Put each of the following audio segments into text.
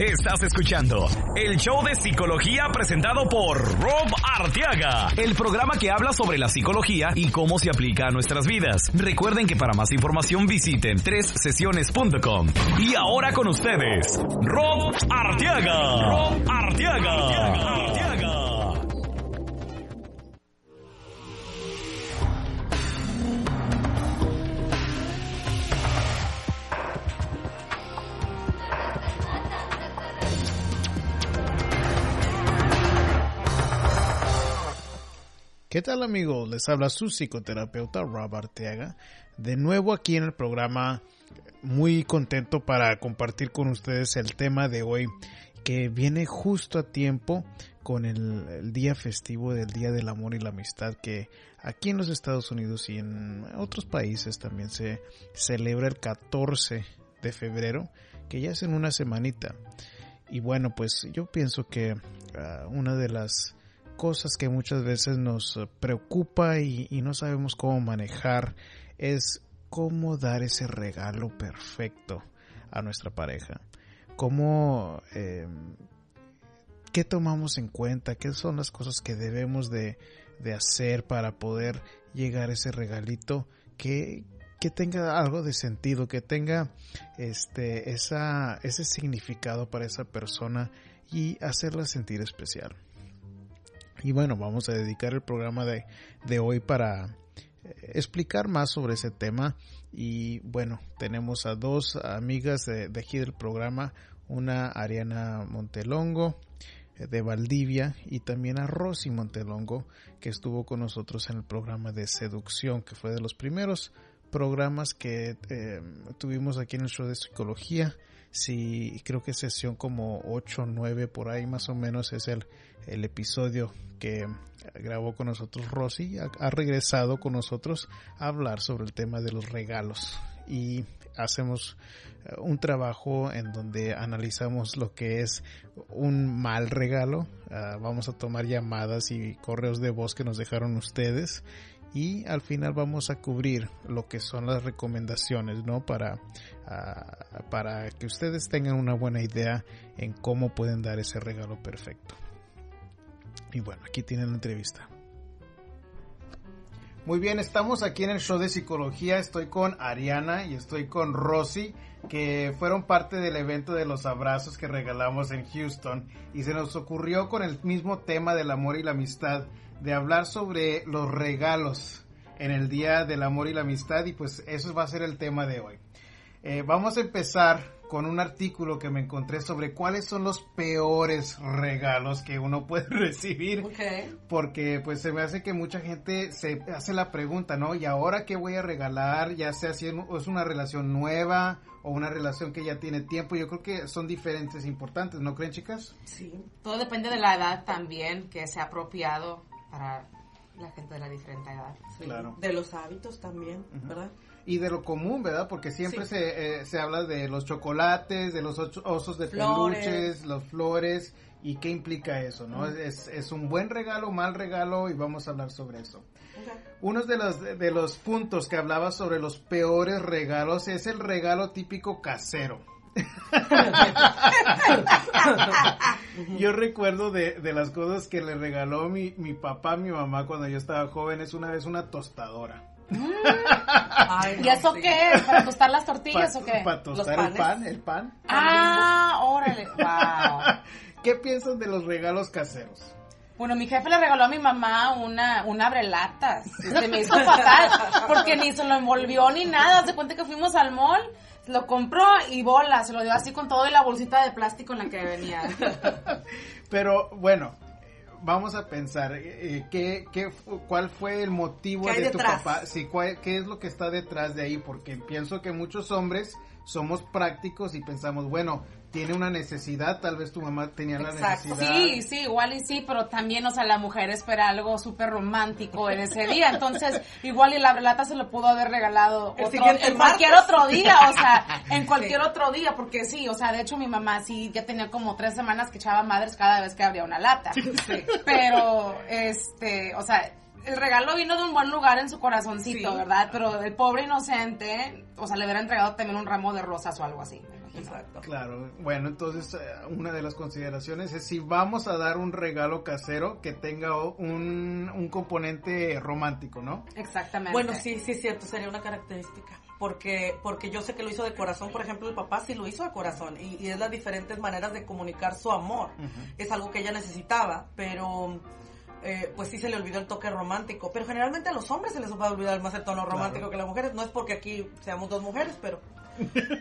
Estás escuchando el show de psicología presentado por Rob Arteaga, el programa que habla sobre la psicología y cómo se aplica a nuestras vidas. Recuerden que para más información visiten tressesiones.com. Y ahora con ustedes, Rob Arteaga. Rob Arteaga. ¿Qué tal, amigos? Les habla su psicoterapeuta Rob Arteaga, de nuevo aquí en el programa, muy contento para compartir con ustedes el tema de hoy, que viene justo a tiempo con el día festivo del Día del Amor y la Amistad, que aquí en los Estados Unidos y en otros países también se celebra el 14 de febrero, que ya es en una semanita. Y bueno, pues yo pienso que una de las cosas que muchas veces nos preocupa y no sabemos cómo manejar es cómo dar ese regalo perfecto a nuestra pareja. Cómo, qué tomamos en cuenta, qué son las cosas que debemos de hacer para poder llegar a ese regalito que tenga algo de sentido, que tenga ese significado para esa persona y hacerla sentir especial. Y bueno, vamos a dedicar el programa de hoy para explicar más sobre ese tema. Y bueno, tenemos a dos amigas de aquí del programa, una Ariana Montelongo de Valdivia y también a Rosy Montelongo, que estuvo con nosotros en el programa de seducción, que fue de los primeros programas que tuvimos aquí en el show de psicología. Sí, creo que sesión como 8 o 9 por ahí más o menos es el episodio que grabó con nosotros Rosy. Ha regresado con nosotros a hablar sobre el tema de los regalos y hacemos un trabajo en donde analizamos lo que es un mal regalo. Vamos a tomar llamadas y correos de voz que nos dejaron ustedes. Y al final vamos a cubrir lo que son las recomendaciones, ¿no? Para que ustedes tengan una buena idea en cómo pueden dar ese regalo perfecto. Y bueno, aquí tienen la entrevista. Muy bien, estamos aquí en el show de psicología. Estoy con Ariana y estoy con Rosy, que fueron parte del evento de los abrazos que regalamos en Houston. Y se nos ocurrió con el mismo tema del amor y la amistad, de hablar sobre los regalos en el Día del Amor y la Amistad, y pues eso va a ser el tema de hoy. Vamos a empezar con un artículo que me encontré sobre cuáles son los peores regalos que uno puede recibir, okay. Porque pues se me hace que mucha gente se hace la pregunta, ¿no? ¿Y ahora qué voy a regalar? Ya sea si es una relación nueva o una relación que ya tiene tiempo. Yo creo que son diferentes, importantes, ¿no creen, chicas? Sí, todo depende de la edad también, que sea apropiado para la gente de la diferente edad. Sí. Claro. De los hábitos también, uh-huh. ¿Verdad? Y de lo común, ¿verdad? Porque siempre sí. se habla de los chocolates, de los osos de flores. Peluches, las flores, y qué implica eso, ¿no? Uh-huh. Es un buen regalo, mal regalo, y vamos a hablar sobre eso. Okay. Uno de los puntos que hablaba sobre los peores regalos es el regalo típico casero. Yo recuerdo de las cosas que le regaló mi papá a mi mamá cuando yo estaba joven. Es una vez una tostadora. Ay, no, ¿y eso sí. qué es? ¿Para tostar las tortillas o qué? Para tostar el pan. Ah, órale, wow. ¿Qué piensan de los regalos caseros? Bueno, mi jefe le regaló a mi mamá una abrelatas. Se me hizo fatal porque ni se lo envolvió ni nada. Se cuenta que fuimos al mall, lo compró y bola, se lo dio así con todo y la bolsita de plástico en la que venía. Pero bueno, vamos a pensar, ¿cuál fue el motivo de tu papá? Sí, ¿qué es lo que está detrás de ahí? Porque pienso que muchos hombres somos prácticos y pensamos, bueno, tiene una necesidad, tal vez tu mamá tenía la necesidad. Sí, igual y sí, pero también, o sea, la mujer espera algo súper romántico en ese día, entonces igual y la relata se lo pudo haber regalado en cualquier otro día, o sea, en cualquier sí. otro día, porque sí, o sea, de hecho mi mamá sí ya tenía como 3 semanas que echaba madres cada vez que abría una lata, sí. Pero, o sea, el regalo vino de un buen lugar en su corazoncito, sí. ¿verdad? Pero el pobre inocente, o sea, le hubiera entregado también un ramo de rosas o algo así, ¿verdad? Exacto. Claro, bueno, entonces una de las consideraciones es si vamos a dar un regalo casero que tenga un componente romántico, ¿no? Exactamente. Bueno, sí, sí, cierto, sería una característica. Porque yo sé que lo hizo de corazón, por ejemplo, el papá sí lo hizo de corazón, y es las diferentes maneras de comunicar su amor. Uh-huh. Es algo que ella necesitaba, pero... pues sí se le olvidó el toque romántico, pero generalmente a los hombres se les va a olvidar más el tono romántico, claro, que a las mujeres. No es porque aquí seamos dos mujeres, pero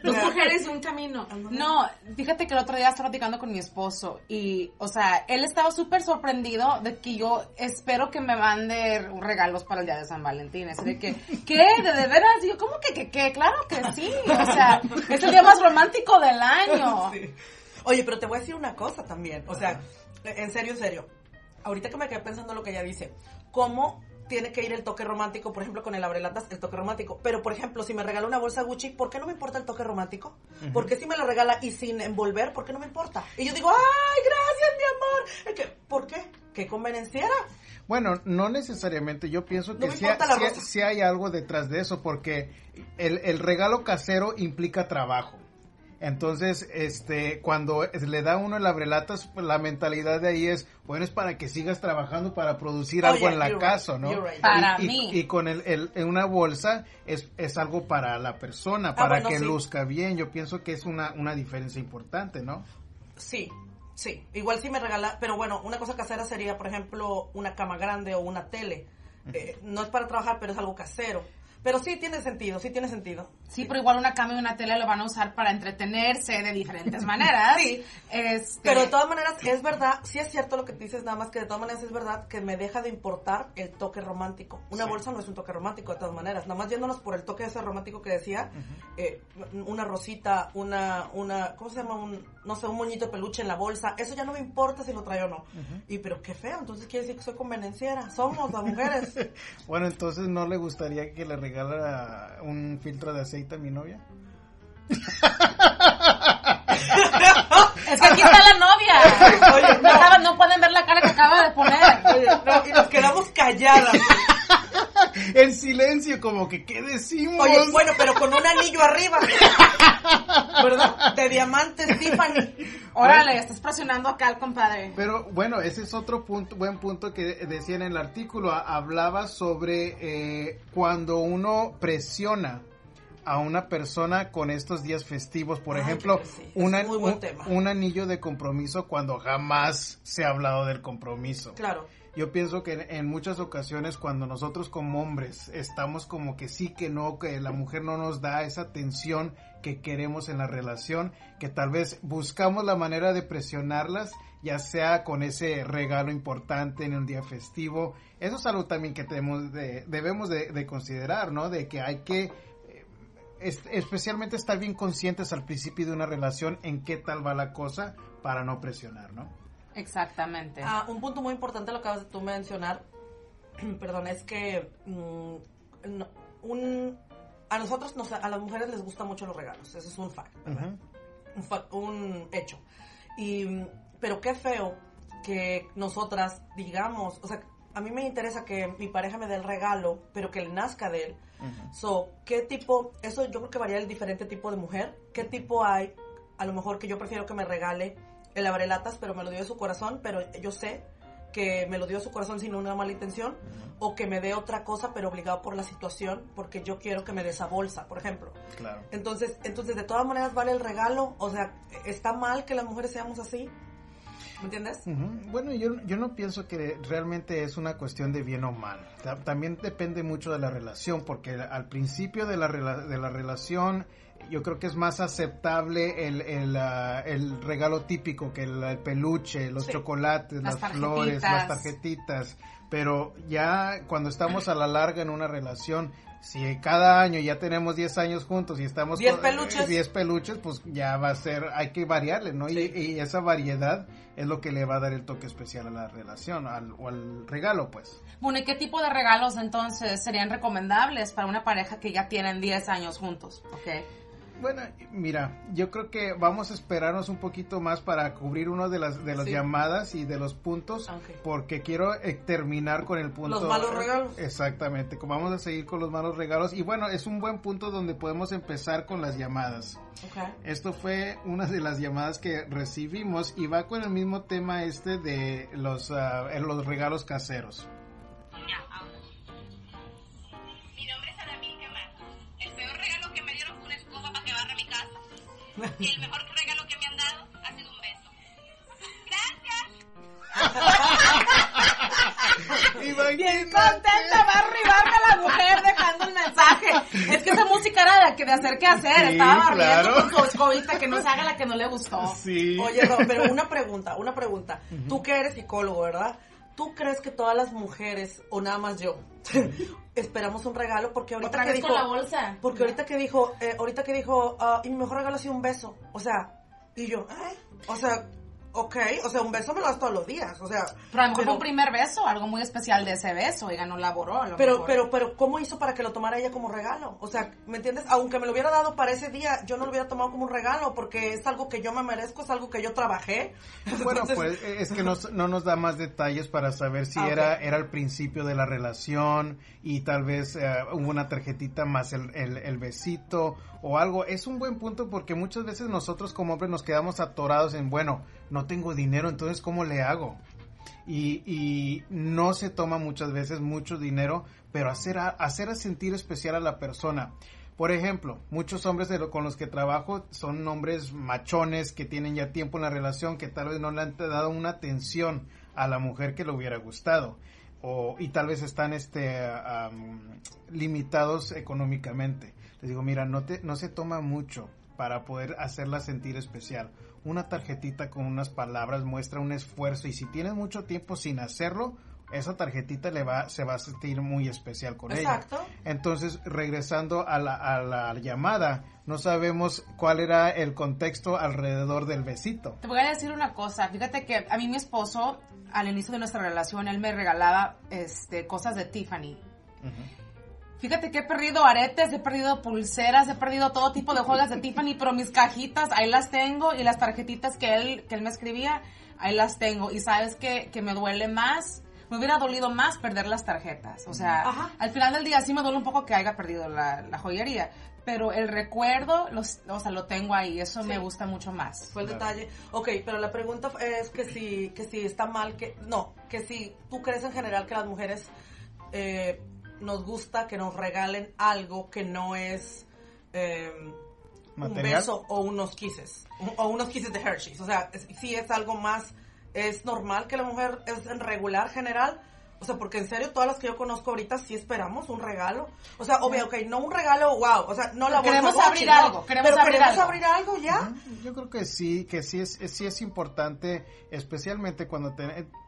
dos mujeres un camino. No, fíjate que el otro día estaba platicando con mi esposo y, o sea, él estaba súper sorprendido de que yo espero que me mande regalos para el día de San Valentín, así de que, ¿qué? ¿De veras? Y yo, ¿cómo que? Claro que sí, o sea, es el día más romántico del año. Sí. Oye, pero te voy a decir una cosa también, o sea, en serio, ahorita que me quedé pensando lo que ella dice, ¿cómo tiene que ir el toque romántico? Por ejemplo, con el abrelatas, el toque romántico. Pero, por ejemplo, si me regala una bolsa Gucci, ¿por qué no me importa el toque romántico? Uh-huh. ¿Por qué si me lo regala y sin envolver, por qué no me importa? Y yo digo, ¡ay, gracias, mi amor! ¿Por qué? ¿Qué convenenciera? Bueno, no necesariamente. Yo pienso que no sí hay algo detrás de eso, porque el regalo casero implica trabajo. Entonces, cuando le da uno el abrelatas, pues la mentalidad de ahí es, bueno, es para que sigas trabajando para producir algo en la casa, right, ¿no? Right. Para mí. Y con una bolsa es algo para la persona, para que luzca bien. Yo pienso que es una diferencia importante, ¿no? Sí, sí. Igual si me regala, pero bueno, una cosa casera sería, por ejemplo, una cama grande o una tele. No es para trabajar, pero es algo casero. Pero sí tiene sentido. Sí, pero igual una cama y una tele lo van a usar para entretenerse de diferentes maneras. Sí, pero de todas maneras es verdad, sí es cierto lo que dices, nada más que de todas maneras es verdad que me deja de importar el toque romántico. Una bolsa no es un toque romántico de todas maneras, nada más yéndonos por el toque ese romántico que decía, uh-huh, una rosita, una ¿cómo se llama? Un moñito de peluche en la bolsa, eso ya no me importa si lo trae o no. Uh-huh. Y pero qué feo, entonces quiere decir que soy convenenciera, somos las mujeres. Bueno, entonces ¿no le gustaría que le regala un filtro de aceite a mi novia? Es que aquí está la novia. Oye, no pueden ver la cara que acaba de poner. Oye, no, y nos quedamos calladas. En silencio, como que ¿qué decimos? Oye, bueno, pero con un anillo arriba, ¿verdad? De diamantes, Tiffany. Órale, estás presionando acá al compadre. Pero bueno, ese es otro punto, buen punto que decía en el artículo. Hablaba sobre cuando uno presiona a una persona con estos días festivos, por ejemplo, sí, un anillo de compromiso cuando jamás se ha hablado del compromiso. Claro. Yo pienso que en muchas ocasiones cuando nosotros como hombres estamos como que sí, que no, que la mujer no nos da esa atención que queremos en la relación, que tal vez buscamos la manera de presionarlas, ya sea con ese regalo importante en un día festivo. Eso es algo también que debemos de considerar, ¿no? De que hay que especialmente estar bien conscientes al principio de una relación en qué tal va la cosa para no presionar, ¿no? Exactamente. Un punto muy importante lo acabas de tú mencionar, perdón, es que a nosotros, a las mujeres les gustan mucho los regalos, eso es un fact, ¿verdad? Uh-huh. Un hecho. Pero qué feo que nosotras digamos, o sea, a mí me interesa que mi pareja me dé el regalo, pero que le nazca de él. Uh-huh. ¿Qué tipo? Eso yo creo que varía el diferente tipo de mujer. ¿Qué tipo hay? A lo mejor que yo prefiero que me regale el abrelatas, pero me lo dio de su corazón, pero yo sé que me lo dio de su corazón sin una mala intención, uh-huh, o que me dé otra cosa, pero obligado por la situación, porque yo quiero que me dé esa bolsa, por ejemplo. Claro. Entonces de todas maneras vale el regalo, o sea, ¿está mal que las mujeres seamos así? ¿Me entiendes? Uh-huh. Bueno, yo no pienso que realmente es una cuestión de bien o mal. También depende mucho de la relación, porque al principio de la relación yo creo que es más aceptable el regalo típico, que el peluche, los chocolates, las flores, las tarjetitas. Pero ya cuando estamos a la larga en una relación, si cada año ya tenemos 10 años juntos y estamos 10 peluches, pues ya va a ser, hay que variarle, ¿no? Sí. Y esa variedad es lo que le va a dar el toque especial a la relación o al regalo, pues. Bueno, ¿y qué tipo de regalos entonces serían recomendables para una pareja que ya tienen 10 años juntos? Okay. Bueno, mira, yo creo que vamos a esperarnos un poquito más para cubrir uno de las sí, llamadas y de los puntos, okay, porque quiero terminar con el punto. Los malos regalos. Exactamente, vamos a seguir con los malos regalos y bueno, es un buen punto donde podemos empezar con las llamadas. Okay. Esto fue una de las llamadas que recibimos y va con el mismo tema de los regalos caseros. Y el mejor regalo que me han dado ha sido un beso. ¡Gracias! Bien contenta va a arribarme la mujer dejando el mensaje. Es que esa música era la que de hacer que hacer. Sí, estaba barriendo con coscovita que no se haga la que no le gustó. Sí. Oye, no, pero una pregunta. Uh-huh. Tú que eres psicólogo, ¿verdad? ¿Tú crees que todas las mujeres, o nada más yo, esperamos un regalo? Porque ahorita que dijo... con la bolsa. Porque ahorita que dijo, y mi mejor regalo ha sido un beso. O sea, y yo, o sea, ok, o sea, un beso me lo das todos los días, o sea... Pero a lo mejor fue un primer beso, algo muy especial de ese beso, oiga, no laboró, Pero, ¿cómo hizo para que lo tomara ella como regalo? O sea, ¿me entiendes? Aunque me lo hubiera dado para ese día, yo no lo hubiera tomado como un regalo, porque es algo que yo me merezco, es algo que yo trabajé. Bueno, entonces... pues, es que no nos da más detalles para saber si era el principio de la relación, y tal vez hubo una tarjetita más el besito, o algo. Es un buen punto, porque muchas veces nosotros como hombres nos quedamos atorados en, bueno... no tengo dinero, entonces ¿cómo le hago? Y no se toma muchas veces mucho dinero, pero hacer sentir especial a la persona. Por ejemplo, muchos hombres con los que trabajo son hombres machones que tienen ya tiempo en la relación, que tal vez no le han dado una atención a la mujer que le hubiera gustado. Y tal vez están limitados económicamente. Les digo, mira, no se toma mucho para poder hacerla sentir especial. Una tarjetita con unas palabras muestra un esfuerzo, y si tienes mucho tiempo sin hacerlo, esa tarjetita se va a sentir muy especial con Exacto. ella. Entonces, regresando a la llamada, no sabemos cuál era el contexto alrededor del besito. Te voy a decir una cosa, fíjate que a mí mi esposo, al inicio de nuestra relación, él me regalaba cosas de Tiffany. Uh-huh. Fíjate que he perdido aretes, he perdido pulseras, he perdido todo tipo de joyas de Tiffany, pero mis cajitas ahí las tengo, y las tarjetitas que él me escribía, ahí las tengo. Y sabes que me duele más, me hubiera dolido más perder las tarjetas. O sea, Ajá. al final del día sí me duele un poco que haya perdido la joyería, pero el recuerdo, lo tengo ahí, eso sí. me gusta mucho más. Fue el detalle. Ok, pero la pregunta es que si está mal, que si tú crees en general que las mujeres... nos gusta que nos regalen algo que no es un beso o unos kisses. O unos kisses de Hershey's. O sea, si es algo más... Es normal que la mujer es en regular general. O sea, porque en serio, todas las que yo conozco ahorita sí esperamos un regalo. O sea, obvio, ok, no un regalo, wow. O sea, no la bolsa Gucci. Queremos abrir algo ya. Uh-huh. Yo creo que sí, es importante, especialmente cuando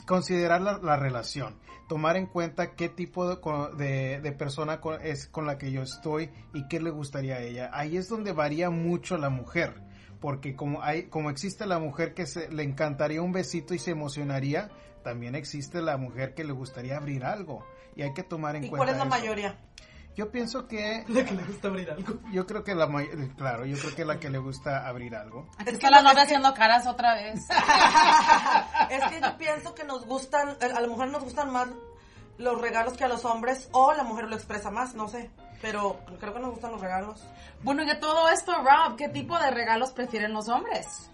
considerar la relación. Tomar en cuenta qué tipo de persona es con la que yo estoy y qué le gustaría a ella. Ahí es donde varía mucho la mujer. Porque como existe la mujer que le encantaría un besito y se emocionaría, también existe la mujer que le gustaría abrir algo. Y hay que tomar en cuenta. ¿Y cuál es la mayoría? Yo pienso que... ¿La que le gusta abrir algo? Yo creo que la que le gusta abrir algo. Es que la novia haciendo caras otra vez. Es que yo pienso que a la mujer nos gustan más los regalos que a los hombres, o la mujer lo expresa más, no sé. Pero creo que nos gustan los regalos. Bueno, y de todo esto, Rob, ¿qué tipo de regalos prefieren los hombres?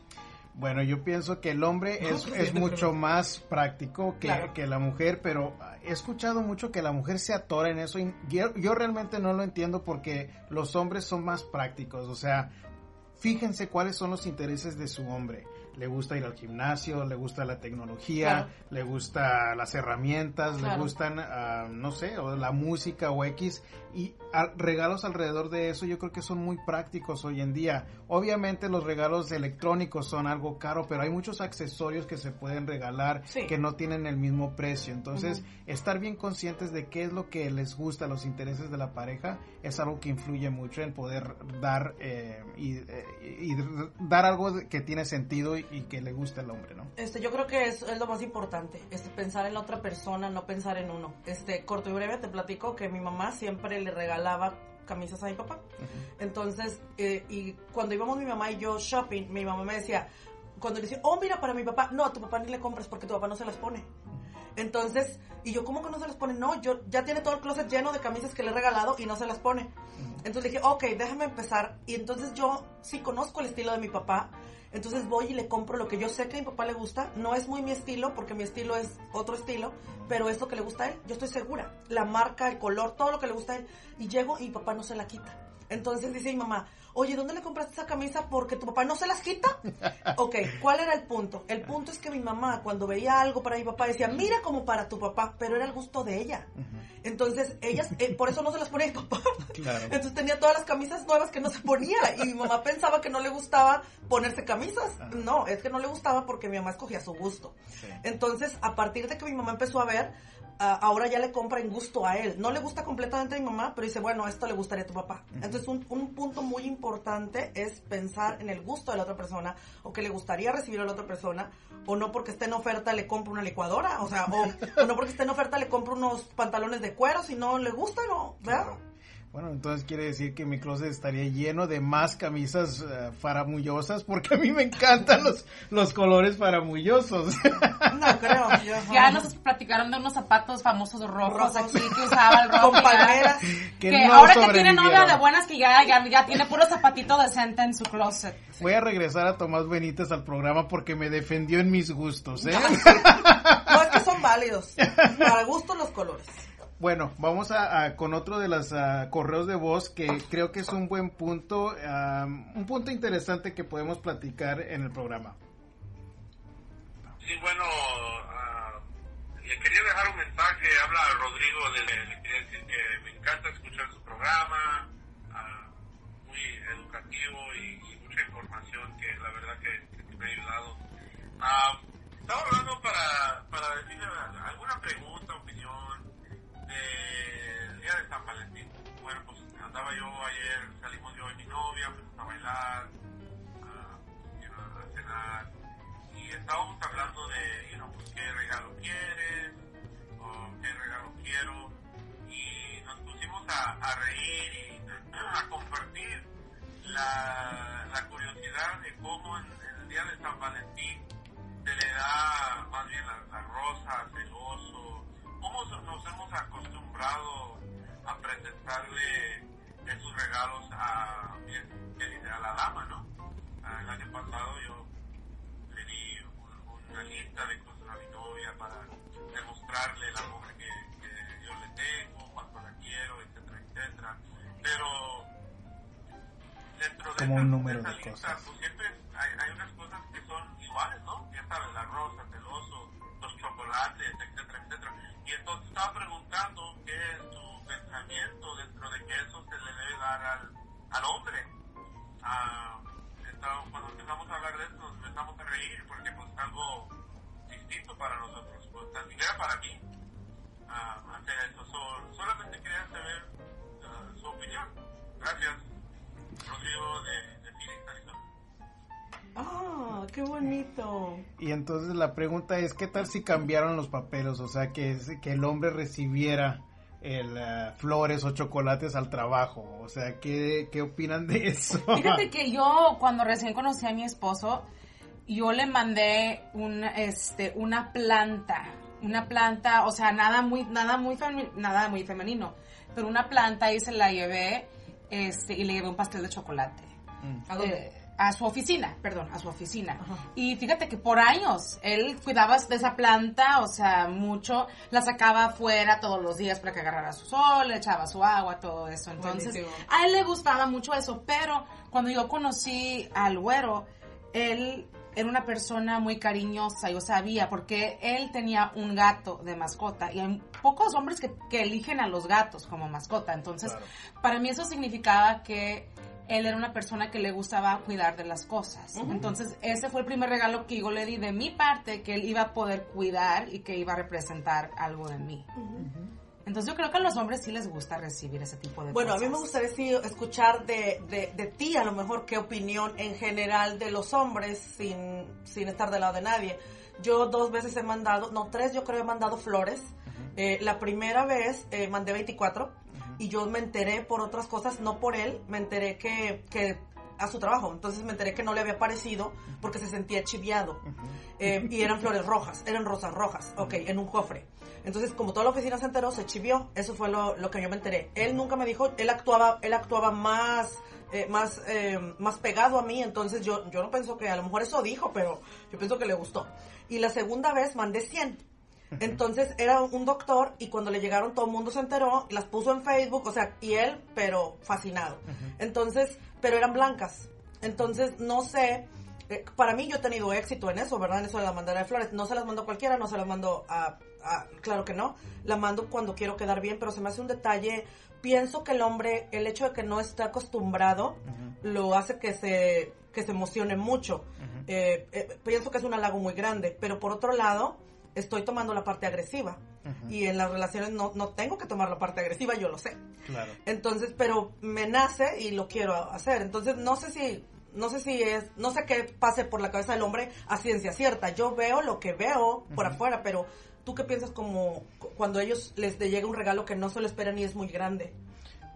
Bueno, yo pienso que el hombre es mucho más práctico que la mujer, pero he escuchado mucho que la mujer se atora en eso. Y yo realmente no lo entiendo, porque los hombres son más prácticos. O sea, fíjense cuáles son los intereses de su hombre. Le gusta ir al gimnasio, le gusta la tecnología, claro. le gusta las herramientas, claro. le gustan, no sé, o la música o X. Y regalos alrededor de eso yo creo que son muy prácticos hoy en día. Obviamente los regalos electrónicos son algo caro, pero hay muchos accesorios que se pueden regalar sí. que no tienen el mismo precio. Entonces, uh-huh. estar bien conscientes de qué es lo que les gusta, los intereses de la pareja, es algo que influye mucho en poder dar y dar algo que tiene sentido y que le gusta al hombre, ¿no? Yo creo que eso es lo más importante, pensar en la otra persona, no pensar en uno. Corto y breve te platico que mi mamá siempre le regalaba camisas a mi papá. Uh-huh. Entonces, y cuando íbamos mi mamá y yo shopping, mi mamá me decía, cuando le decía, oh, mira, para mi papá, no, a tu papá ni le compras porque tu papá no se las pone. Entonces, y yo, ¿cómo que no se las pone? No, yo ya tiene todo el closet lleno de camisas que le he regalado y no se las pone. Entonces le dije, ok, déjame empezar. Y entonces yo sí conozco el estilo de mi papá, entonces voy y le compro lo que yo sé que a mi papá le gusta. No es muy mi estilo, porque mi estilo es otro estilo, pero es lo que le gusta a él, yo estoy segura. La marca, el color, todo lo que le gusta a él. Y llego y mi papá no se la quita. Entonces dice mi mamá, oye, ¿dónde le compraste esa camisa? Porque tu papá no se las quita. Ok, ¿cuál era el punto? El punto es que mi mamá, cuando veía algo para mi papá, decía, mira como para tu papá, pero era el gusto de ella. Entonces, ellas, por eso no se las ponía mi papá. Claro. Entonces tenía todas las camisas nuevas que no se ponía. Y mi mamá pensaba que no le gustaba ponerse camisas. No, es que no le gustaba porque mi mamá escogía su gusto. Sí. Entonces, a partir de que mi mamá empezó a ver, ahora ya le compra en gusto a él. No le gusta completamente a mi mamá, pero dice, bueno, esto le gustaría a tu papá. Entonces, un punto muy importante es pensar en el gusto de la otra persona, o que le gustaría recibir a la otra persona, o no porque esté en oferta le compro una licuadora, o sea, o no porque esté en oferta le compro unos pantalones de cuero, si no le gusta, no, ¿verdad? Bueno, entonces quiere decir que mi closet estaría lleno de más camisas faramullosas, porque a mí me encantan los colores faramullosos. No creo. Ya nos platicaron de unos zapatos famosos rojos aquí que usaba el Rob. Con palmeras. Que no ahora que tiene novia de buenas, que ya tiene puro zapatito decente en su closet. Sí. Voy a regresar a Tomás Benítez al programa porque me defendió en mis gustos, ¿eh? No, es que son válidos. Para gusto los colores. Bueno, vamos a con otro de los correos de voz, que creo que es un buen punto, un punto interesante que podemos platicar en el programa. Sí, bueno, le quería dejar un mensaje. Habla Rodrigo, le quería decir que me encanta escuchar su programa, muy educativo y mucha información que la verdad que me ha ayudado. Estaba hablando para decirle alguna pregunta, opinión. El día de San Valentín, bueno, pues andaba yo ayer, salimos yo y mi novia, pues a bailar, a cenar, y estábamos hablando de, pues qué regalo quieres, o qué regalo quiero, y nos pusimos a reír y a compartir la curiosidad de cómo en el día de San Valentín se le da más bien las rosas, el oso. ¿Cómo nos hemos acostumbrado a presentarle esos regalos a la dama, no? El año pasado yo le di una lista de cosas a mi novia para demostrarle el amor que yo le tengo, cuánto la quiero, etcétera, etcétera. Pero dentro de esa lista, cosas, pues siempre hay unas cosas que son iguales, ¿no? Ya sabes, las rosas, el oso, los chocolates, etcétera, etcétera. Y entonces estaba preguntando qué es tu pensamiento dentro de que eso se le debe dar al hombre. Cuando empezamos a hablar de eso nos empezamos a reír, porque pues es algo distinto para nosotros, pues ni siquiera para mí hacer eso. Solamente quería saber su opinión. Gracias. Rodrigo de Phoenix, Arizona. ¡Ah, qué bonito! Y entonces la pregunta es, ¿qué tal si cambiaron los papeles? O sea, que el hombre recibiera flores o chocolates al trabajo. O sea, ¿qué opinan de eso? Fíjate que yo, cuando recién conocí a mi esposo, yo le mandé una planta, o sea, nada muy femenino, pero una planta, y se la llevé, y le llevé un pastel de chocolate. ¿A dónde? A su oficina. Ajá. Y fíjate que por años él cuidaba de esa planta, o sea, mucho, la sacaba afuera todos los días para que agarrara su sol, le echaba su agua, todo eso. Entonces, buenísimo. A él le gustaba mucho eso, pero cuando yo conocí al güero, él era una persona muy cariñosa, yo sabía, porque él tenía un gato de mascota, y hay pocos hombres que eligen a los gatos como mascota. Entonces, claro, para mí eso significaba que él era una persona que le gustaba cuidar de las cosas. Uh-huh. Entonces, ese fue el primer regalo que yo le di de mi parte, que él iba a poder cuidar y que iba a representar algo de mí. Uh-huh. Entonces, yo creo que a los hombres sí les gusta recibir ese tipo de cosas. Bueno, a mí me gustaría escuchar de ti, a lo mejor, qué opinión en general de los hombres, sin estar del lado de nadie. Yo 2 veces he mandado, no, 3 yo creo he mandado flores. Uh-huh. La primera vez mandé 24. y yo me enteré por otras cosas, no por él, me enteré que a su trabajo, entonces me enteré que no le había parecido porque se sentía chiviado. Y eran flores rojas, eran rosas rojas, ok, en un cofre. Entonces, como toda la oficina se enteró, se chivió. Eso fue lo que yo me enteré. Él nunca me dijo, él actuaba más pegado a mí, entonces yo no pienso que a lo mejor eso dijo, pero yo pienso que le gustó. Y la segunda vez mandé 100. Entonces era un doctor y cuando le llegaron todo el mundo se enteró y las puso en Facebook, o sea, y él, pero fascinado. Entonces, pero eran blancas. Entonces, no sé, para mí yo he tenido éxito en eso, ¿verdad? En eso de la mandada de flores. No se las mando a cualquiera, no se las mando a claro que no, la mando cuando quiero quedar bien, pero se me hace un detalle. Pienso que el hombre, el hecho de que no está acostumbrado, lo hace que se emocione mucho. Pienso que es un halago muy grande, pero por otro lado, estoy tomando la parte agresiva. Y en las relaciones no tengo que tomar la parte agresiva, yo lo sé. Claro. Entonces, pero me nace y lo quiero hacer. Entonces, no sé qué pase por la cabeza del hombre a ciencia cierta. Yo veo lo que veo por afuera, pero ¿tú qué piensas como cuando a ellos les llega un regalo que no se lo esperan y es muy grande?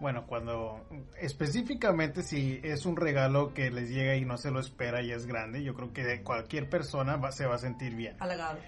Bueno, cuando específicamente si es un regalo que les llega y no se lo espera y es grande, yo creo que cualquier persona se va a sentir bien. Halagado.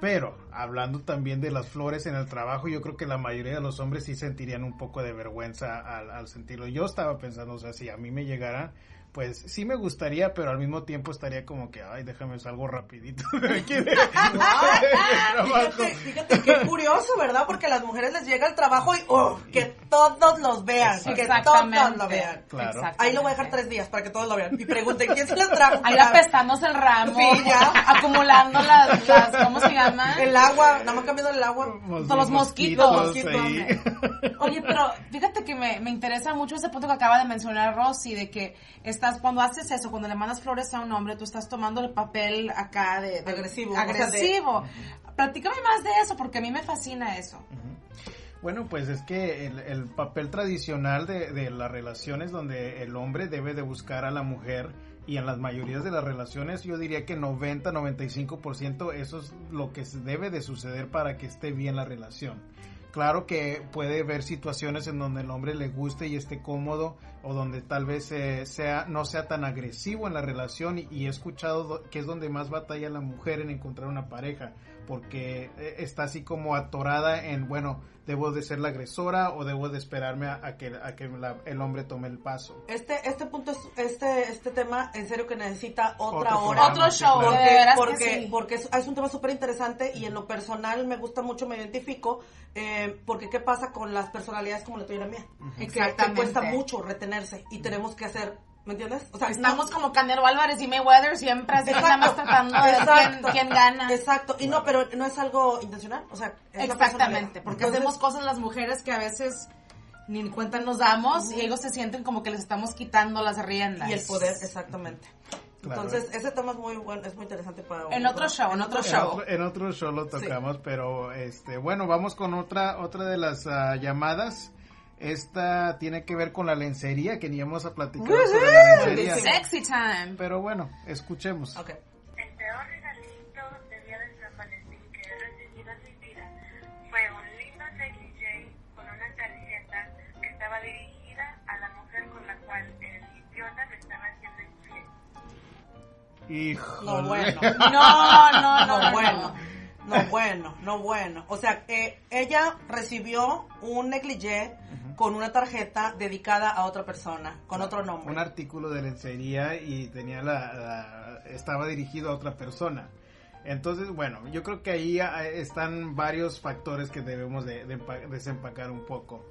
Pero, hablando también de las flores en el trabajo, yo creo que la mayoría de los hombres sí sentirían un poco de vergüenza al sentirlo. Yo estaba pensando, o sea, si a mí me llegara, pues sí me gustaría, pero al mismo tiempo estaría como que, ay, déjame salgo rapidito de aquí de trabajo. Fíjate, qué curioso, ¿verdad? Porque a las mujeres les llega el trabajo y que todos los vean, que todos lo vean. Claro. Ahí lo voy a dejar 3 días para que todos lo vean y pregunten, ¿quién se las trajo? Ahí apestándose el ramo, sí, ya. Acumulando las, ¿cómo se llama? El agua, nada más cambiando el agua. Los mosquitos. Oye, pero fíjate que me interesa mucho ese punto que acaba de mencionar Rosy, de que cuando haces eso, cuando le mandas flores a un hombre, tú estás tomando el papel acá de agresivo. O sea, platícame más de eso, porque a mí me fascina eso. Bueno, pues es que el papel tradicional de las relaciones donde el hombre debe de buscar a la mujer, y en las mayorías de las relaciones yo diría que 90-95% eso es lo que debe de suceder para que esté bien la relación. Claro que puede haber situaciones en donde el hombre le guste y esté cómodo, o donde tal vez no sea tan agresivo en la relación, y he escuchado que es donde más batalla la mujer en encontrar una pareja, porque está así como atorada en, bueno, ¿debo de ser la agresora o debo de esperarme a que el hombre tome el paso? Este punto, este tema, en serio que necesita otra hora. Otro show, claro. Porque es un tema súper interesante, y en lo personal me gusta mucho, me identifico, porque ¿qué pasa con las personalidades como la tuya y la mía? Exactamente. Que cuesta mucho retenerse y tenemos que hacer... ¿Me entiendes? O sea, estamos como Canelo Álvarez y Mayweather, siempre así, nada más tratando de quién gana. Exacto. Y no, pero no es algo intencional. O sea, es exactamente. Porque entonces, hacemos cosas las mujeres que a veces ni cuenta nos damos, y ellos se sienten como que les estamos quitando las riendas. Y el poder, exactamente. Claro. Entonces, ese tema es muy bueno, es muy interesante para... En otro show lo tocamos, sí. Pero, bueno, vamos con otra de las llamadas. Esta tiene que ver con la lencería, que ni vamos a platicar sobre la lencería. Sexy time. Pero bueno, escuchemos. Okay. El peor regalito del día de San Valentín que he recibido en mi vida fue un lindo Jackie Chan con una tarjeta que estaba dirigida a la mujer con la cual el idiota me estaba haciendo infiel. Híjole. No bueno. O sea, ella recibió un negligé con una tarjeta dedicada a otra persona, con otro nombre. Un artículo de lencería y tenía estaba dirigido a otra persona. Entonces, bueno, yo creo que ahí están varios factores que debemos de desempacar un poco.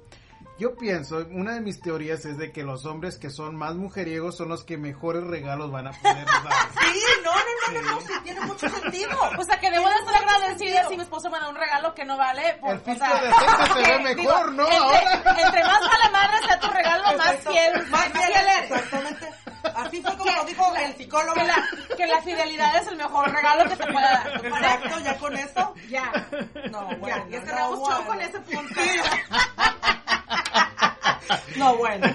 Yo pienso, una de mis teorías es de que los hombres que son más mujeriegos son los que mejores regalos van a poder dar. Sí, no, sí, tiene mucho sentido. O sea, que debo de estar agradecida si mi esposo me da un regalo que no vale. Por, el filtro de sexo se ve mejor, ¿no? Entre más a la madre sea tu regalo, exacto, más fiel eres. Exactamente. Así fue como lo dijo el psicólogo. Que la fidelidad es el mejor regalo que se puede dar. Exacto, ya con eso. Ya. No, bueno. Ya cerramos show con ese punto. No, bueno.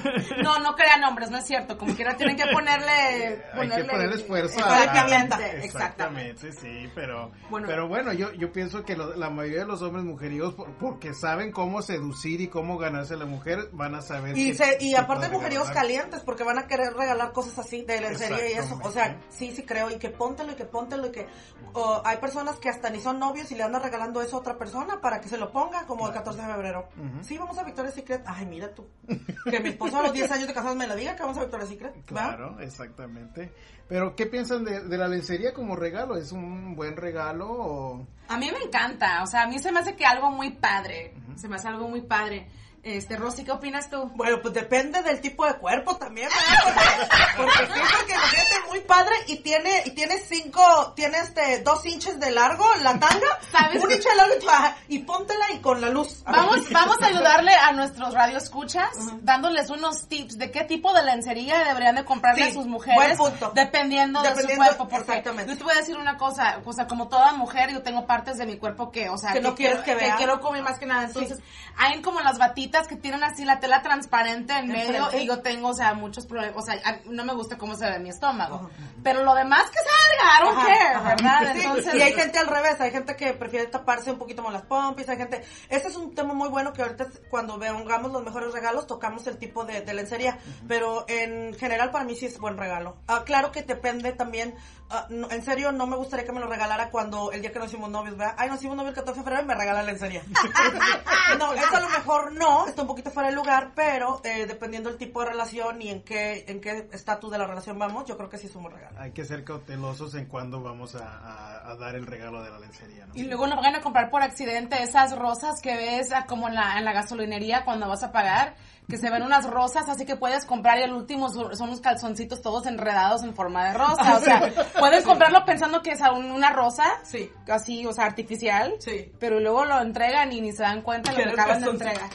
No, no crean nombres, no es cierto. Como quiera tienen que ponerle hay que poner esfuerzo a la calenta. Exactamente, sí, pero bueno, yo pienso que la mayoría de los hombres mujeriegos, porque saben cómo seducir y cómo ganarse a la mujer, van a saber. Y aparte mujeriegos calientes, porque van a querer regalar cosas así de lencería y eso. O sea, sí creo, y que póntelo, y que hay personas que hasta ni son novios y le andan regalando eso a otra persona para que se lo ponga, como el 14 de febrero. Uh-huh. Sí, vamos a Victoria's Secret. Ay, mira tú. Que mi esposo a los 10 años de casados me lo diga que vamos a Victoria's Secret. Claro, ¿verdad? Exactamente. Pero, ¿qué piensan de la lencería como regalo? ¿Es un buen regalo o...? A mí me encanta. O sea, a mí se me hace que algo muy padre. Uh-huh. Se me hace algo muy padre. Rosy, ¿qué opinas tú? Bueno, pues depende del tipo de cuerpo también, ¿verdad? Porque pienso que la gente es muy padre y tiene 2 inches de largo la tanga, ¿sabes? 1 inch de largo y póntela y con la luz. Vamos a ayudarle a nuestros radioescuchas, uh-huh, dándoles unos tips de qué tipo de lencería deberían de comprarle a sus mujeres. Buen punto. Dependiendo de su cuerpo. Exactamente. Yo te voy a decir una cosa, o sea, como toda mujer, yo tengo partes de mi cuerpo que no quieres que vea. Que quiero cubrir más que nada. Entonces, hay como las batitas que tienen así la tela transparente en medio, y yo tengo, o sea, muchos problemas, o sea, no me gusta cómo se ve mi estómago, uh-huh, pero lo demás que salga, I don't care, ajá, ¿verdad? Sí. Entonces, y hay gente al revés, hay gente que prefiere taparse un poquito más las pompis, hay gente, este es un tema muy bueno que ahorita cuando veamos los mejores regalos, tocamos el tipo de lencería, uh-huh, pero en general para mí sí es buen regalo. Claro que depende también, no, en serio, no me gustaría que me lo regalara cuando el día que nos hicimos novios, ¿verdad? Ay, nos hicimos novios el 14 de febrero y me regala lencería. No, eso a lo mejor no, está un poquito fuera de lugar, pero dependiendo del tipo de relación y en qué estatus de la relación vamos, yo creo que sí es un buen regalo. Hay que ser cautelosos en cuando vamos a dar el regalo de la lencería, ¿no? Y luego no van a comprar por accidente esas rosas que ves como en la gasolinería cuando vas a pagar, que se ven unas rosas, así que puedes comprar y al último son unos calzoncitos todos enredados en forma de rosa, o sea, puedes comprarlo pensando que es una rosa, sí, así, o sea, artificial, sí, pero luego lo entregan y ni se dan cuenta lo que acaban de entregar.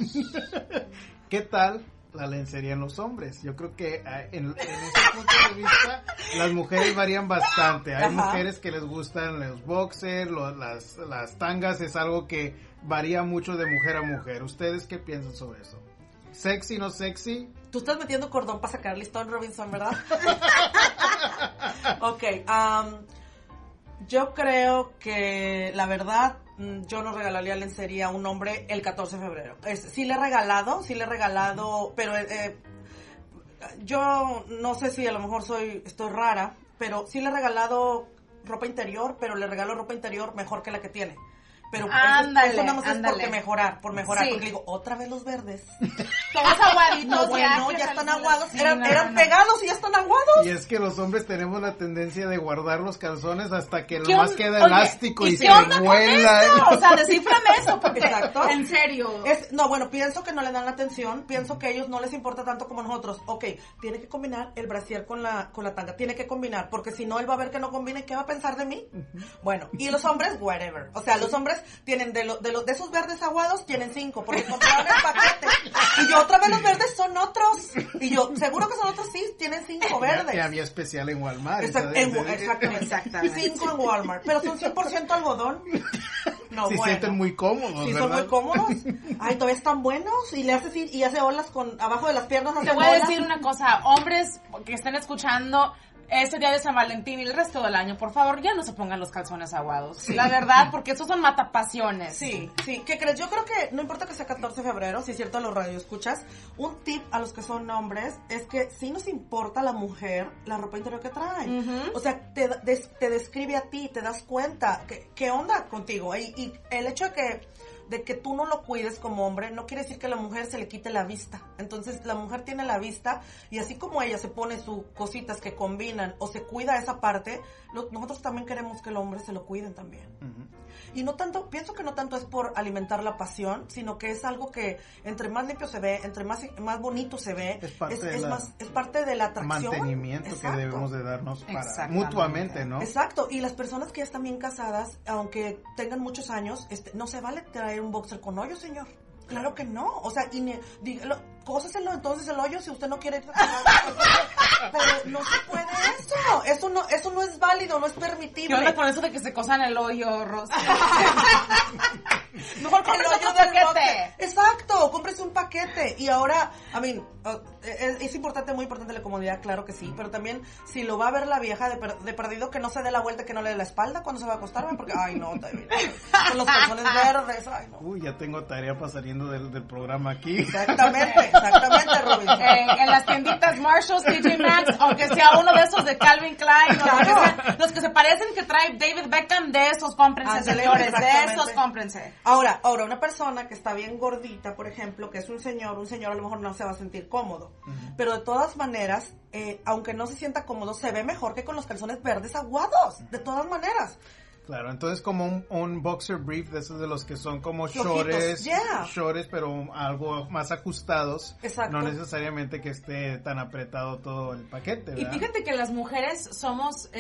¿Qué tal la lencería en los hombres? Yo creo que en ese punto de vista las mujeres varían bastante. Hay, ajá, mujeres que les gustan los boxers, las tangas, es algo que varía mucho de mujer a mujer. ¿Ustedes qué piensan sobre eso? ¿Sexy, no sexy? Tú estás metiendo cordón para sacar listón, Robinson, ¿verdad? Ok, yo creo que la verdad yo no regalaría lencería a un hombre el 14 de febrero. Sí le he regalado, pero yo no sé si a lo mejor estoy rara, pero sí le he regalado ropa interior, pero le regalo ropa interior mejor que la que tiene. Pero eso nada más es por mejorar, sí, porque digo, otra vez los verdes. Todos aguaditos. No, bueno, ya están aguados, sí, eran pegados y ya están aguados. Y es que los hombres tenemos la tendencia de guardar los calzones hasta que nomás queda elástico y se vuela. O sea, desciframe eso, porque exacto, en serio. No, bueno, pienso que no le dan la atención, pienso que a ellos no les importa tanto como nosotros. Ok, tiene que combinar el brasier con la tanga, tiene que combinar, porque si no, él va a ver que no combina y ¿qué va a pensar de mí? Uh-huh. Bueno, y los hombres, whatever. O sea, los hombres tienen de esos verdes aguados tienen 5 porque compraron el paquete y yo otra vez los verdes son otros y yo seguro que son otros, sí, tienen 5 verdes que había especial en Walmart, exactamente 5 en Walmart, pero son 100% algodón. No, se sienten muy cómodos, sí, ¿verdad? Son muy cómodos. Ay, todavía están buenos y le hace y hace olas con abajo de las piernas. Te voy a decir una cosa, hombres que estén escuchando, este día de San Valentín y el resto del año, por favor, ya no se pongan los calzones aguados. Sí. La verdad, porque esos son matapasiones. Sí, sí. ¿Qué crees? Yo creo que no importa que sea 14 de febrero, si es cierto, los radioescuchas, un tip a los que son hombres es que sí nos importa la mujer la ropa interior que trae. Uh-huh. O sea, te describe a ti, te das cuenta. ¿Qué onda contigo? Y el hecho de que tú no lo cuides como hombre, no quiere decir que a la mujer se le quite la vista. Entonces, la mujer tiene la vista, y así como ella se pone sus cositas que combinan, o se cuida esa parte, nosotros también queremos que el hombre se lo cuiden también. Uh-huh. Y no tanto, pienso que no tanto es por alimentar la pasión, sino que es algo que entre más limpio se ve, entre más bonito se ve, es parte de la atracción. Mantenimiento, exacto, que debemos de darnos para mutuamente, ¿no? Exacto, y las personas que ya están bien casadas, aunque tengan muchos años, no se vale traer un boxer con hoyo, señor. Claro que no. O sea, cóseselo entonces el hoyo si usted no quiere. Pero no se puede eso. Eso no es válido, no es permitible. ¿Qué onda con eso de que se cosan el hoyo, Rosa? Mejor compres un paquete. Exacto, compres un paquete. Y ahora, a mí, es importante, muy importante la comodidad, claro que sí. Pero también, si lo va a ver la vieja de perdido, que no se dé la vuelta, que no le dé la espalda cuando se va a acostar, ¿ven? Porque, ay, no, David, con los calzones verdes, ay, no. Uy, ya tengo tarea para saliendo del programa aquí. Exactamente, exactamente, Robin. En las tienditas Marshalls, TJ Maxx, aunque sea uno de esos de Calvin Klein, claro, los que se parecen que trae David Beckham, de esos cómprense, señores, de esos cómprense. Ahora, una persona que está bien gordita, por ejemplo, que es un señor a lo mejor no se va a sentir cómodo, uh-huh, pero de todas maneras, aunque no se sienta cómodo, se ve mejor que con los calzones verdes aguados, uh-huh, de todas maneras. Claro, entonces como un boxer brief de esos de los que son como shorts, yeah, shorts, pero algo más ajustados. Exacto. No necesariamente que esté tan apretado todo el paquete, ¿verdad? Y fíjate que las mujeres somos,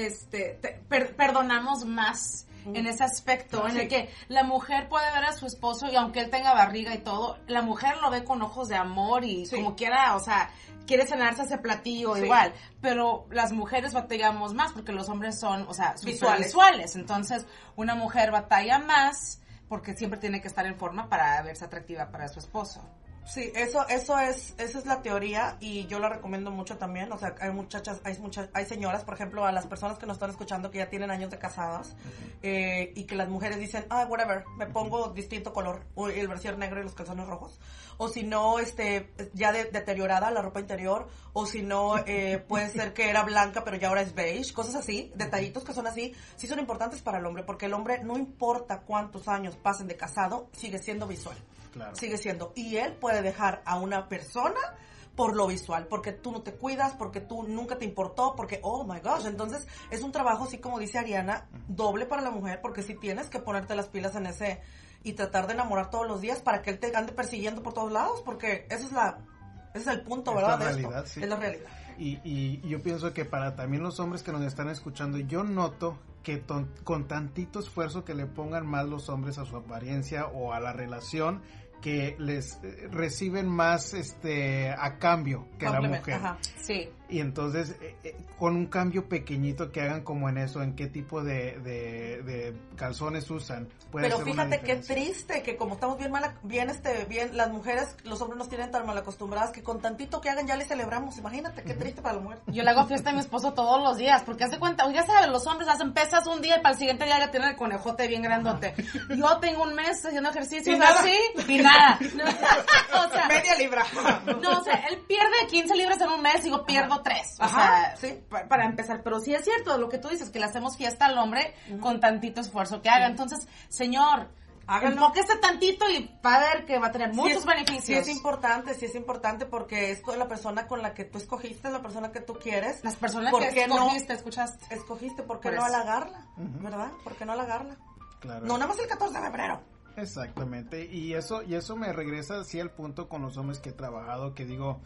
perdonamos más en ese aspecto, sí, en el que la mujer puede ver a su esposo y aunque él tenga barriga y todo, la mujer lo ve con ojos de amor y sí, como quiera, o sea, quiere cenarse ese platillo, sí, igual, pero las mujeres batallamos más porque los hombres son, o sea, visuales, entonces una mujer batalla más porque siempre tiene que estar en forma para verse atractiva para su esposo. Sí, esa es la teoría y yo la recomiendo mucho también. O sea, hay señoras, por ejemplo, a las personas que nos están escuchando que ya tienen años de casadas, uh-huh, y que las mujeres dicen, whatever, me pongo distinto color, el brasier negro y los calzones rojos. O si no, ya deteriorada la ropa interior, o si no, puede ser que era blanca pero ya ahora es beige, cosas así, detallitos que son así, sí son importantes para el hombre, porque el hombre, no importa cuántos años pasen de casado, sigue siendo visual. Claro. Sigue siendo, y él puede dejar a una persona por lo visual, porque tú no te cuidas, porque tú nunca te importó, porque, oh my gosh, entonces es un trabajo, así como dice Ariana, doble para la mujer, porque sí tienes que ponerte las pilas en ese, y tratar de enamorar todos los días para que él te ande persiguiendo por todos lados, porque ese es el punto, ¿verdad? Es la realidad, sí. Es la realidad. Y yo pienso que para también los hombres que nos están escuchando, yo noto que con tantito esfuerzo que le pongan más los hombres a su apariencia o a la relación, que les reciben más a cambio que la mujer. Ajá, sí. Y entonces, con un cambio pequeñito que hagan como en eso, en qué tipo de calzones usan. Pero fíjate qué triste que como estamos bien las mujeres, los hombres nos tienen tan mal acostumbradas que con tantito que hagan ya le celebramos. Imagínate qué triste para la mujer. Yo le hago fiesta a mi esposo todos los días, porque hace cuenta, ya sabes, los hombres hacen pesas un día y para el siguiente día ya tienen el conejote bien grandote. Yo tengo un mes haciendo ejercicio así y nada. O sea, media libra. No, o sea, él pierde 15 libras en un mes, digo, pierdo 3, o ajá, sea, sí, para empezar. Pero sí es cierto lo que tú dices, que le hacemos fiesta al hombre, uh-huh, con tantito esfuerzo que haga. Entonces, señor, enfóquese tantito y va a ver que va a tener muchos beneficios. Sí es importante porque es la persona con la que tú escogiste, la persona que tú quieres. Las personas que escogiste, escuchaste. Escogiste, ¿por qué no halagarla? Uh-huh. ¿Verdad? ¿Por qué no halagarla? Claro. No, nada más el 14 de febrero. Exactamente, y eso me regresa así al punto con los hombres que he trabajado, que digo,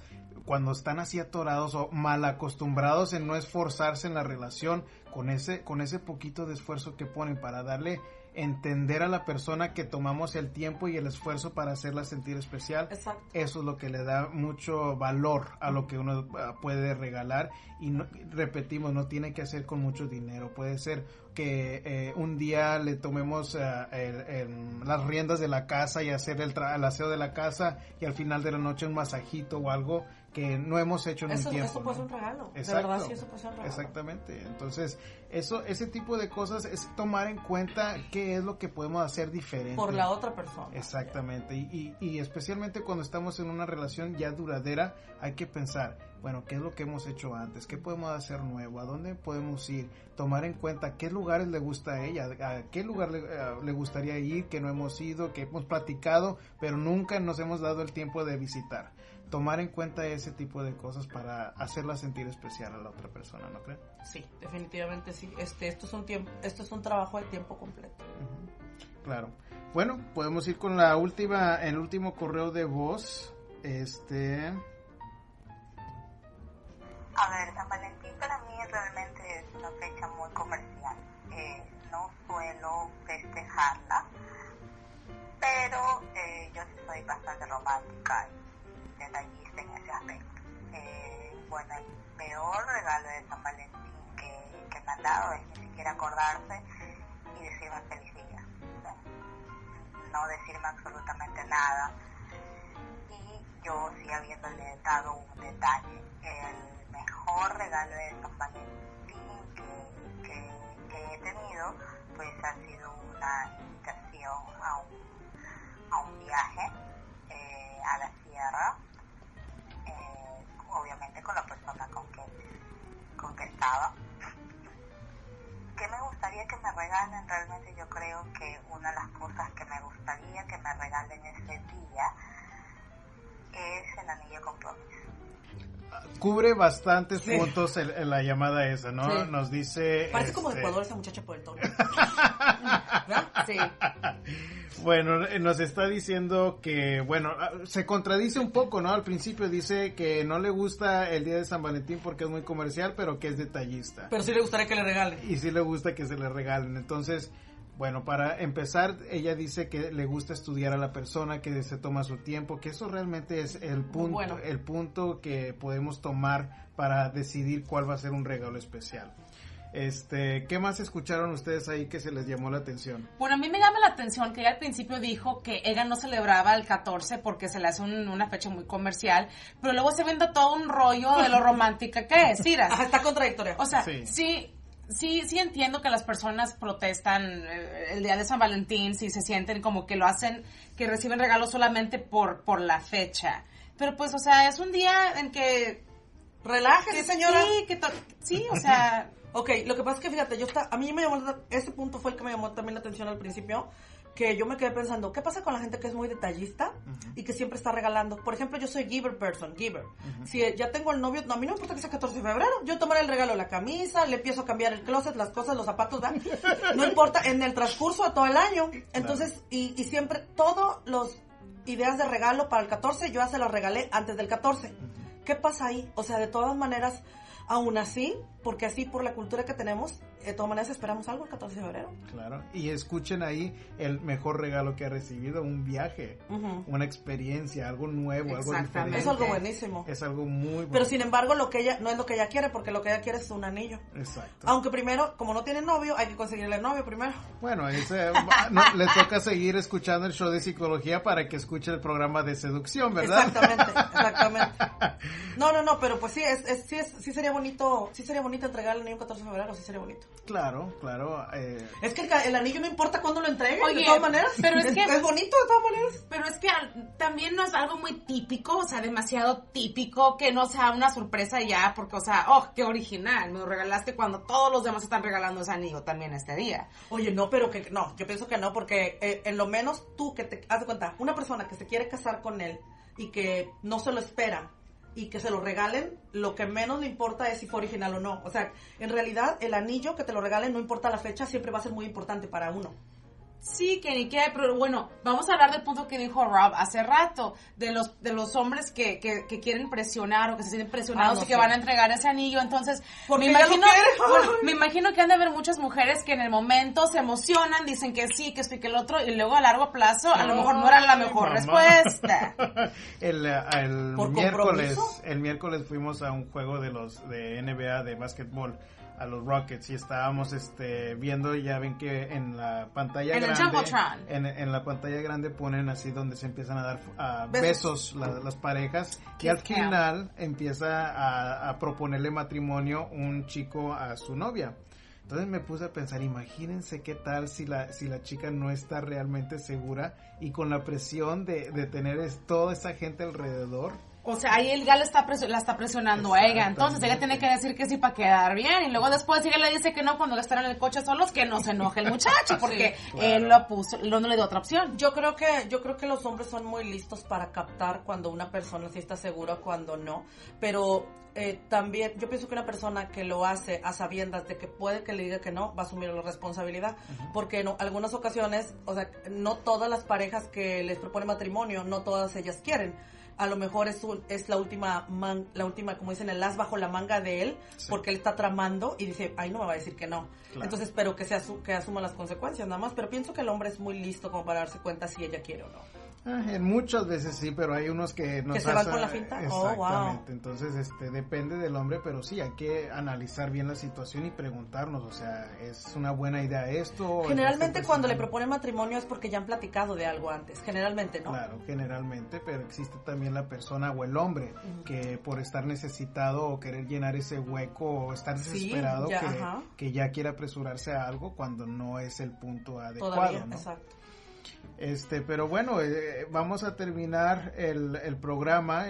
cuando están así atorados o mal acostumbrados en no esforzarse en la relación, con ese poquito de esfuerzo que ponen para darle entender a la persona que tomamos el tiempo y el esfuerzo para hacerla sentir especial. Exacto. Eso es lo que le da mucho valor a lo que uno puede regalar y no, repetimos, no tiene que hacer con mucho dinero, puede ser que un día le tomemos las riendas de la casa y hacer el aseo de la casa y al final de la noche un masajito o algo que no hemos hecho en un tiempo. Eso puede ser un regalo. Exacto. De verdad, sí, eso puede ser un regalo. Exactamente. Entonces, ese tipo de cosas es tomar en cuenta qué es lo que podemos hacer diferente. Por la otra persona. Exactamente. Y especialmente cuando estamos en una relación ya duradera, hay que pensar, bueno, ¿qué es lo que hemos hecho antes? ¿Qué podemos hacer nuevo? ¿A dónde podemos ir? Tomar en cuenta qué lugares le gusta a ella, a qué lugar le gustaría ir, que no hemos ido, que hemos platicado, pero nunca nos hemos dado el tiempo de visitar. Tomar en cuenta ese tipo de cosas para hacerla sentir especial a la otra persona, ¿no creen? Sí, definitivamente sí. Esto es un trabajo de tiempo completo. Uh-huh. Claro. Bueno, podemos ir con el último correo de voz. A ver, San Valentín para mí realmente es una fecha muy comercial. No suelo festejarla, pero yo sí soy bastante romántica. Detallista en ese aspecto. Bueno, el peor regalo de San Valentín que me han dado es ni siquiera acordarse y decirme feliz día. no decirme absolutamente nada, y yo sí habiéndole dado un detalle, el mejor regalo de San Valentín que he tenido, pues ha sido una invitación a un viaje a la sierra, obviamente con la persona con que estaba. ¿Qué me gustaría que me regalen? Realmente yo creo que una de las cosas que me gustaría que me regalen ese día es el anillo compromiso. Cubre bastantes puntos en la llamada esa, ¿no? Sí. Nos dice... Parece como de Ecuador esa muchacha por el tono. ¿Verdad? Sí. Bueno, nos está diciendo que, bueno, se contradice un poco, ¿no? Al principio dice que no le gusta el día de San Valentín porque es muy comercial, pero que es detallista. Pero sí le gustaría que le regalen. Y sí le gusta que se le regalen. Entonces, bueno, para empezar, ella dice que le gusta estudiar a la persona, que se toma su tiempo, que eso realmente es el punto que podemos tomar para decidir cuál va a ser un regalo especial. ¿Qué más escucharon ustedes ahí que se les llamó la atención? Bueno, a mí me llama la atención que ella al principio dijo que ella no celebraba el 14 porque se le hace una fecha muy comercial, pero luego se vende todo un rollo de lo romántica que es, Iras. Ah, está contradictoria. O sea, sí entiendo que las personas protestan el día de San Valentín si se sienten como que lo hacen, que reciben regalos solamente por la fecha. Pero pues, o sea, es un día en que... Relájese, señora. Sí, o sea... Ok, lo que pasa es que, fíjate, a mí me llamó... Ese punto fue el que me llamó también la atención al principio, que yo me quedé pensando, ¿qué pasa con la gente que es muy detallista y que siempre está regalando? Por ejemplo, yo soy giver. Uh-huh. Si ya tengo el novio, no, a mí no me importa que sea 14 de febrero, yo tomaré el regalo, la camisa, le empiezo a cambiar el closet, las cosas, los zapatos, ¿verdad? No importa, en el transcurso de todo el año. Entonces, claro. y siempre, todos los ideas de regalo para el 14, yo ya se las regalé antes del 14. Uh-huh. ¿Qué pasa ahí? O sea, de todas maneras... Aún así, porque así por la cultura que tenemos, de todas maneras esperamos algo el 14 de febrero. Claro, y escuchen ahí el mejor regalo que ha recibido, un viaje, una experiencia, algo nuevo, algo diferente. Es algo buenísimo. Es algo muy bueno. Pero sin embargo, lo que ella no es lo que ella quiere, porque lo que ella quiere es un anillo. Exacto. Aunque primero, como no tiene novio, hay que conseguirle novio primero. Bueno, le toca seguir escuchando el show de psicología para que escuche el programa de seducción, ¿verdad? Exactamente. No, pero pues sí sería bonito, sí sería bonito entregar el anillo el 14 de febrero, sí sería bonito. Claro. Es que el anillo no importa cuándo lo entreguen, de todas maneras, pero es bonito de todas maneras. Pero es que también no es algo muy típico, o sea, demasiado típico, que no sea una sorpresa ya, porque, o sea, oh, qué original, me lo regalaste cuando todos los demás están regalando ese anillo también este día. Oye, no, pero que no, yo pienso que no, porque en lo menos tú que te haz de cuenta, una persona que se quiere casar con él y que no se lo espera, y que se lo regalen, lo que menos le importa es si fue original o no. O sea, en realidad, el anillo que te lo regalen, no importa la fecha, siempre va a ser muy importante para uno. Sí, que ni queda, pero bueno, vamos a hablar del punto que dijo Rob hace rato, de los hombres que quieren presionar o que se sienten presionados y que van a entregar ese anillo. Entonces, me imagino que han de haber muchas mujeres que en el momento se emocionan, dicen que sí, que esto y que el otro, y luego a largo plazo a lo mejor no era la mejor respuesta. El miércoles fuimos a un juego de NBA de básquetbol, a los Rockets, y estábamos viendo, ya ven que en la pantalla en la pantalla grande ponen así donde se empiezan a dar besos las parejas, y al final empieza a proponerle matrimonio un chico a su novia. Entonces me puse a pensar, imagínense qué tal si la chica no está realmente segura y con la presión de tener toda esa gente alrededor. O sea, ahí el galo la está presionando a ella. Entonces ella tiene que decir que sí para quedar bien. Y luego después ella le dice que no cuando están en el coche solos, que no se enoje el muchacho, porque él lo puso, no le dio otra opción. Yo creo que los hombres son muy listos para captar cuando una persona sí está segura, cuando no. Pero también yo pienso que una persona que lo hace a sabiendas de que puede que le diga que no, va a asumir la responsabilidad. Porque en algunas ocasiones, o sea, no todas las parejas que les proponen matrimonio, no todas ellas quieren. A lo mejor es la última, como dicen, el as bajo la manga de él, porque él está tramando y dice, ay, no me va a decir que no. Claro. Entonces, pero que asuma las consecuencias nada más. Pero pienso que el hombre es muy listo como para darse cuenta si ella quiere o no. Muchas veces sí, pero hay unos que nos se van con la finta. Exactamente. Oh, wow. Entonces, depende del hombre, pero sí, hay que analizar bien la situación y preguntarnos, o sea, ¿es una buena idea esto? Generalmente cuando le proponen matrimonio es porque ya han platicado de algo antes, generalmente, ¿no? Claro, generalmente, pero existe también la persona o el hombre que por estar necesitado o querer llenar ese hueco o estar desesperado, que ya quiere apresurarse a algo cuando no es el punto adecuado. Todavía, ¿no? Exacto. Pero bueno, vamos a terminar el programa.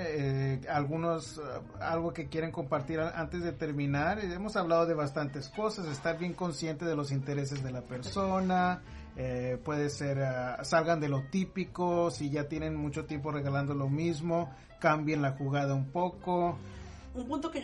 Algo que quieren compartir antes de terminar. Hemos hablado de bastantes cosas. Estar bien consciente de los intereses de la persona. Puede ser, salgan de lo típico. Si ya tienen mucho tiempo regalando lo mismo, cambien la jugada un poco. Un punto que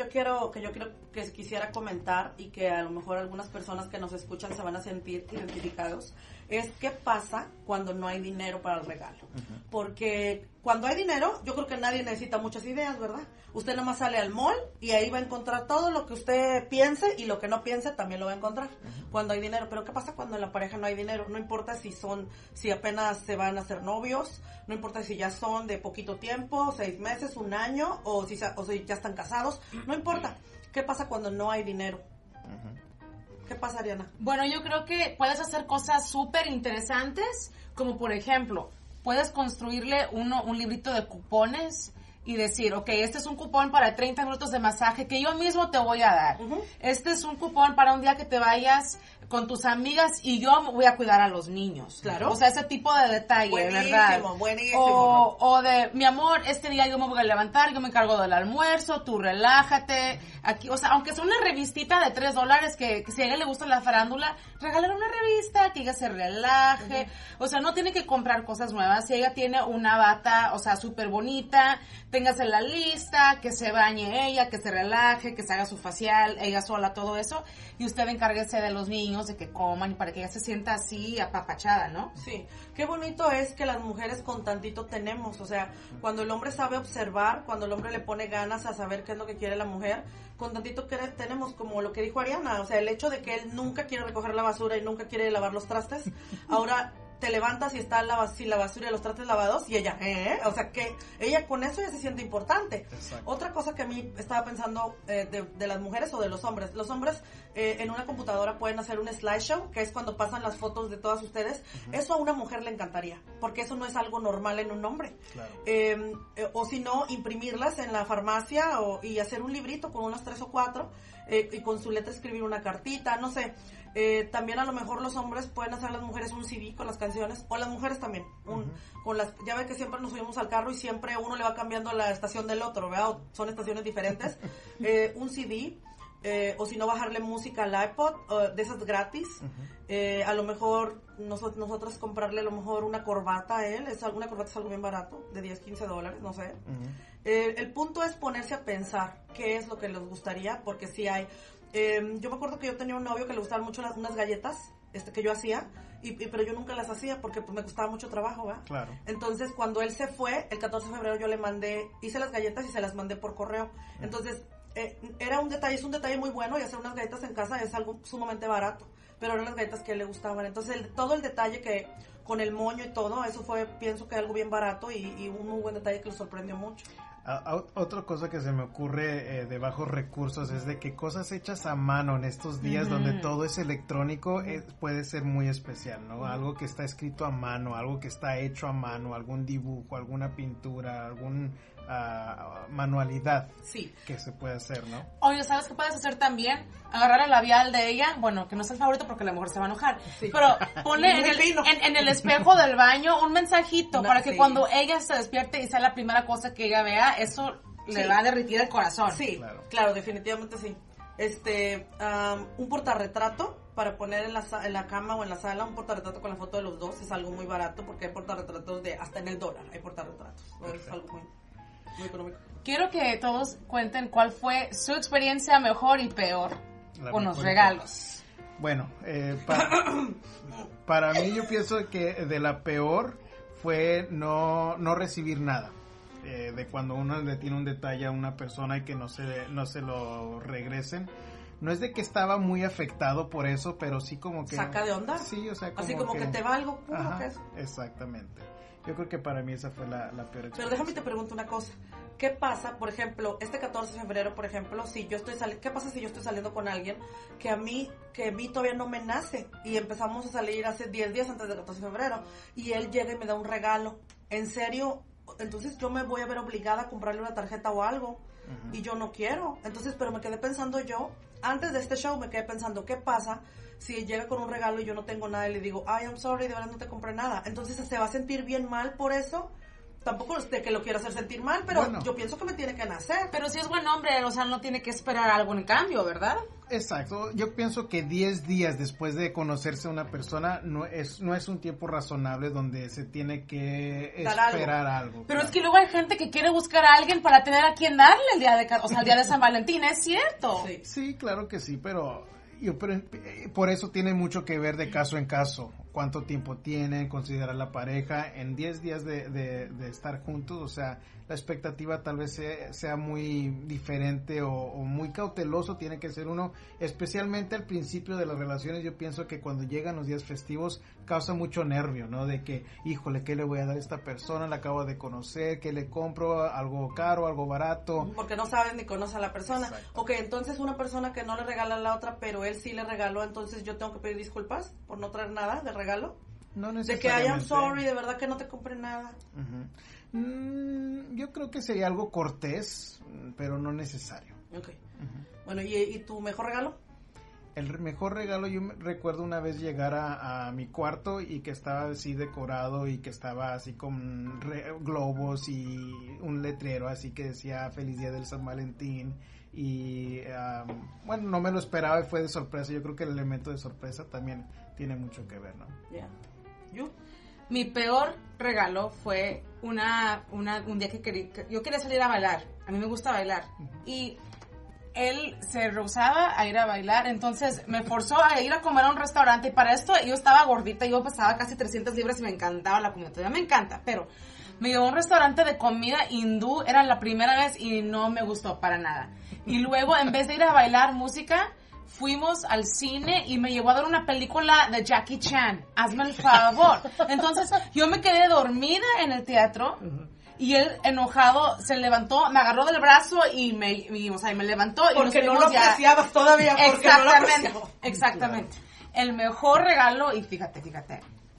quisiera comentar y que a lo mejor algunas personas que nos escuchan se van a sentir identificados es qué pasa cuando no hay dinero para el regalo. Uh-huh. Porque cuando hay dinero, yo creo que nadie necesita muchas ideas, ¿verdad? Usted nomás sale al mall y ahí va a encontrar todo lo que usted piense y lo que no piense también lo va a encontrar. Uh-huh. Cuando hay dinero, pero ¿qué pasa cuando en la pareja no hay dinero? No importa si apenas se van a hacer novios, no importa si ya son de poquito tiempo, 6 meses, 1 año, o si ya están casados, no importa. ¿Qué pasa cuando no hay dinero? Uh-huh. ¿Qué pasa, Ariana? Bueno, yo creo que puedes hacer cosas súper interesantes, como por ejemplo, puedes construirle un librito de cupones y decir, ok, este es un cupón para 30 minutos de masaje que yo mismo te voy a dar. Uh-huh. Este es un cupón para un día que te vayas con tus amigas y yo voy a cuidar a los niños. Claro. O sea, ese tipo de detalle, buenísimo, ¿verdad? Buenísimo. O de, mi amor, este día yo me voy a levantar, yo me encargo del almuerzo, tú relájate. Aquí, o sea, aunque sea una revistita de $3 que si a ella le gusta la farándula, regalar una revista, que ella se relaje. Uh-huh. O sea, no tiene que comprar cosas nuevas. Si ella tiene una bata, o sea, súper bonita, téngase en la lista, que se bañe ella, que se relaje, que se haga su facial, ella sola, todo eso, y usted encárguese de los niños, de que coman, y para que ella se sienta así apapachada, ¿no? Sí, qué bonito es que las mujeres con tantito tenemos, o sea, cuando el hombre sabe observar, cuando el hombre le pone ganas a saber qué es lo que quiere la mujer, con tantito que tenemos, como lo que dijo Ariana, o sea, el hecho de que él nunca quiere recoger la basura y nunca quiere lavar los trastes, ahora te levantas y está la basura y los trastes lavados y ella, o sea que ella con eso ya se siente importante. Exacto. Otra cosa que a mí estaba pensando de las mujeres o de los hombres. Los hombres en una computadora pueden hacer un slideshow, que es cuando pasan las fotos de todas ustedes. Uh-huh. Eso a una mujer le encantaría, porque eso no es algo normal en un hombre. Claro. O si no, imprimirlas en la farmacia y hacer un librito con unos 3 o 4 y con su letra escribir una cartita, no sé. También a lo mejor los hombres pueden hacer a las mujeres un CD con las canciones, o las mujeres también con las, ya ves que siempre nos subimos al carro y siempre uno le va cambiando la estación del otro, ¿verdad? O son estaciones diferentes. Un CD, o si no bajarle música al iPod, de esas gratis. A lo mejor nosotros comprarle a lo mejor una corbata a él, una corbata es algo bien barato, de $10, $15, no sé. El punto es ponerse a pensar qué es lo que les gustaría, porque si hay... yo me acuerdo que yo tenía un novio que le gustaban mucho unas galletas que yo hacía, pero yo nunca las hacía porque pues, me costaba mucho trabajo, ¿verdad? Claro. Entonces cuando él se fue, el 14 de febrero yo le mandé, hice las galletas y se las mandé por correo. Entonces es un detalle muy bueno, y hacer unas galletas en casa es algo sumamente barato, pero eran las galletas que a él le gustaban. Entonces todo el detalle que... con el moño y todo, eso fue, pienso que algo bien barato y un muy buen detalle que lo sorprendió mucho. Otra cosa que se me ocurre de bajos recursos es de que cosas hechas a mano en estos días donde todo es electrónico puede ser muy especial, ¿no? Algo que está escrito a mano, algo que está hecho a mano, algún dibujo, alguna pintura, algún manualidad que se puede hacer, ¿no? Oye, ¿sabes qué puedes hacer también? Agarrar el labial de ella, bueno, que no es el favorito porque la mujer se va a enojar, pero ponle en el espejo del baño un mensajito para que cuando ella se despierte y sea la primera cosa que ella vea, eso le va a derretir el corazón. Sí, claro, definitivamente sí. Un portarretrato para poner en la cama o en la sala, un portarretrato con la foto de los dos es algo muy barato, porque hay portarretratos hasta en el dólar, hay portarretratos, es algo muy económico. Quiero que todos cuenten cuál fue su experiencia mejor y peor con los regalos. Bueno, para mí yo pienso que de la peor fue no recibir nada. De cuando uno le tiene un detalle a una persona y que no se lo regresen. no es de que estaba muy afectado por eso, pero sí como que... ¿Saca de onda? Sí, o sea, como así como que te va algo puro. Ajá, que eso. Exactamente. Yo creo que para mí esa fue la peor experiencia. Pero déjame te pregunto una cosa. ¿Qué pasa, por ejemplo, este 14 de febrero, por ejemplo, si yo estoy qué pasa si yo estoy saliendo con alguien que a mí todavía no me nace y empezamos a salir hace 10 días antes del 14 de febrero y él llega y me da un regalo? ¿En serio? Entonces yo me voy a ver obligada a comprarle una tarjeta o algo. Uh-huh. Y yo no quiero. Entonces, pero me quedé pensando yo, antes de este show me quedé pensando, ¿qué pasa si llega con un regalo y yo no tengo nada y le digo, ay, I'm sorry, de verdad no te compré nada? Entonces se va a sentir bien mal por eso. Tampoco es de que lo quiero hacer sentir mal, pero bueno, yo pienso que me tiene que nacer. Pero si es buen hombre, o sea, no tiene que esperar algo en cambio, ¿verdad? Exacto. Yo pienso que 10 días después de conocerse a una persona no es un tiempo razonable donde se tiene que esperar algo. Pero claro, es que luego hay gente que quiere buscar a alguien para tener a quien darle el día de, o sea, el día de San Valentín, es cierto. Sí, sí, claro que sí, pero por eso tiene mucho que ver de caso en caso, cuánto tiempo tienen, considerar la pareja en 10 días de estar juntos. O sea, la expectativa tal vez sea muy diferente o muy cauteloso tiene que ser uno, especialmente al principio de las relaciones. Yo pienso que cuando llegan los días festivos causa mucho nervio, ¿no? De que, híjole, ¿qué le voy a dar a esta persona? La acabo de conocer, ¿qué le compro? ¿Algo caro, algo barato? Porque no saben ni conocen a la persona. Exacto. Ok, entonces una persona que no le regala a la otra, pero él sí le regaló, entonces yo tengo que pedir disculpas por no traer nada de regalo. No necesariamente. De que I'm sorry, de verdad que no te compré nada. Uh-huh. Yo creo que sería algo cortés, pero no necesario. Okay. Uh-huh. Bueno, ¿y tu mejor regalo? El mejor regalo, yo recuerdo una vez llegar a mi cuarto y que estaba así decorado y que estaba así con globos y un letrero así que decía Feliz Día del San Valentín. Y bueno, no me lo esperaba y fue de sorpresa. Yo creo que el elemento de sorpresa también tiene mucho que ver, ¿no? Yeah. ¿Yo? Mi peor regalo fue un día que yo quería salir a bailar. A mí me gusta bailar. Uh-huh. Y él se rehusaba a ir a bailar, entonces me forzó a ir a comer a un restaurante. Y para esto yo estaba gordita, yo pesaba casi 300 libras y me encantaba la comida. Todavía me encanta, pero me llevó a un restaurante de comida hindú, era la primera vez y no me gustó para nada. Y luego, en vez de ir a bailar música, fuimos al cine y me llevó a ver una película de Jackie Chan. Hazme el favor. Entonces, yo me quedé dormida en el teatro y él, enojado, se levantó, me agarró del brazo y me levantó. Porque y no lo apreciabas todavía. Exactamente, no exactamente. El mejor regalo, y fíjate,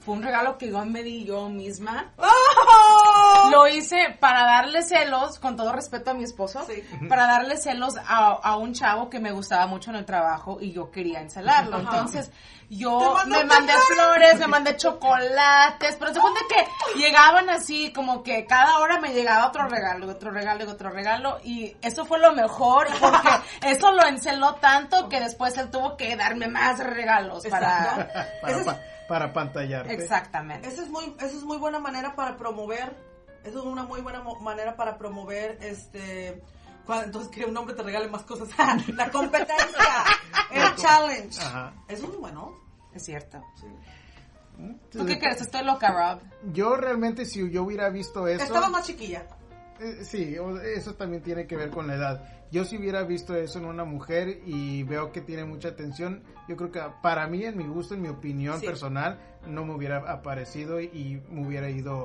fue un regalo que yo me di yo misma. ¡Oh! Lo hice para darle celos, con todo respeto a mi esposo, sí, para darle celos a un chavo que me gustaba mucho en el trabajo y yo quería encelarlo. Ajá. Entonces, yo me mandé flores, me mandé chocolates, pero se cuenta que llegaban así, como que cada hora me llegaba otro regalo, y eso fue lo mejor, porque eso lo enceló tanto que después él tuvo que darme más regalos para apantallarte. Exactamente. Eso es muy buena manera para promover, eso es una muy buena manera para promover, entonces que un hombre te regale más cosas. La competencia, el challenge. Ajá. Eso es bueno. Es cierto. Sí. ¿Tú qué crees? Estoy loca, Rob. Yo realmente, si yo hubiera visto eso... Estaba más chiquilla. Sí, eso también tiene que ver con la edad. Yo si hubiera visto eso en una mujer y veo que tiene mucha atención, yo creo que para mí, en mi gusto, en mi opinión personal, no me hubiera aparecido y me hubiera ido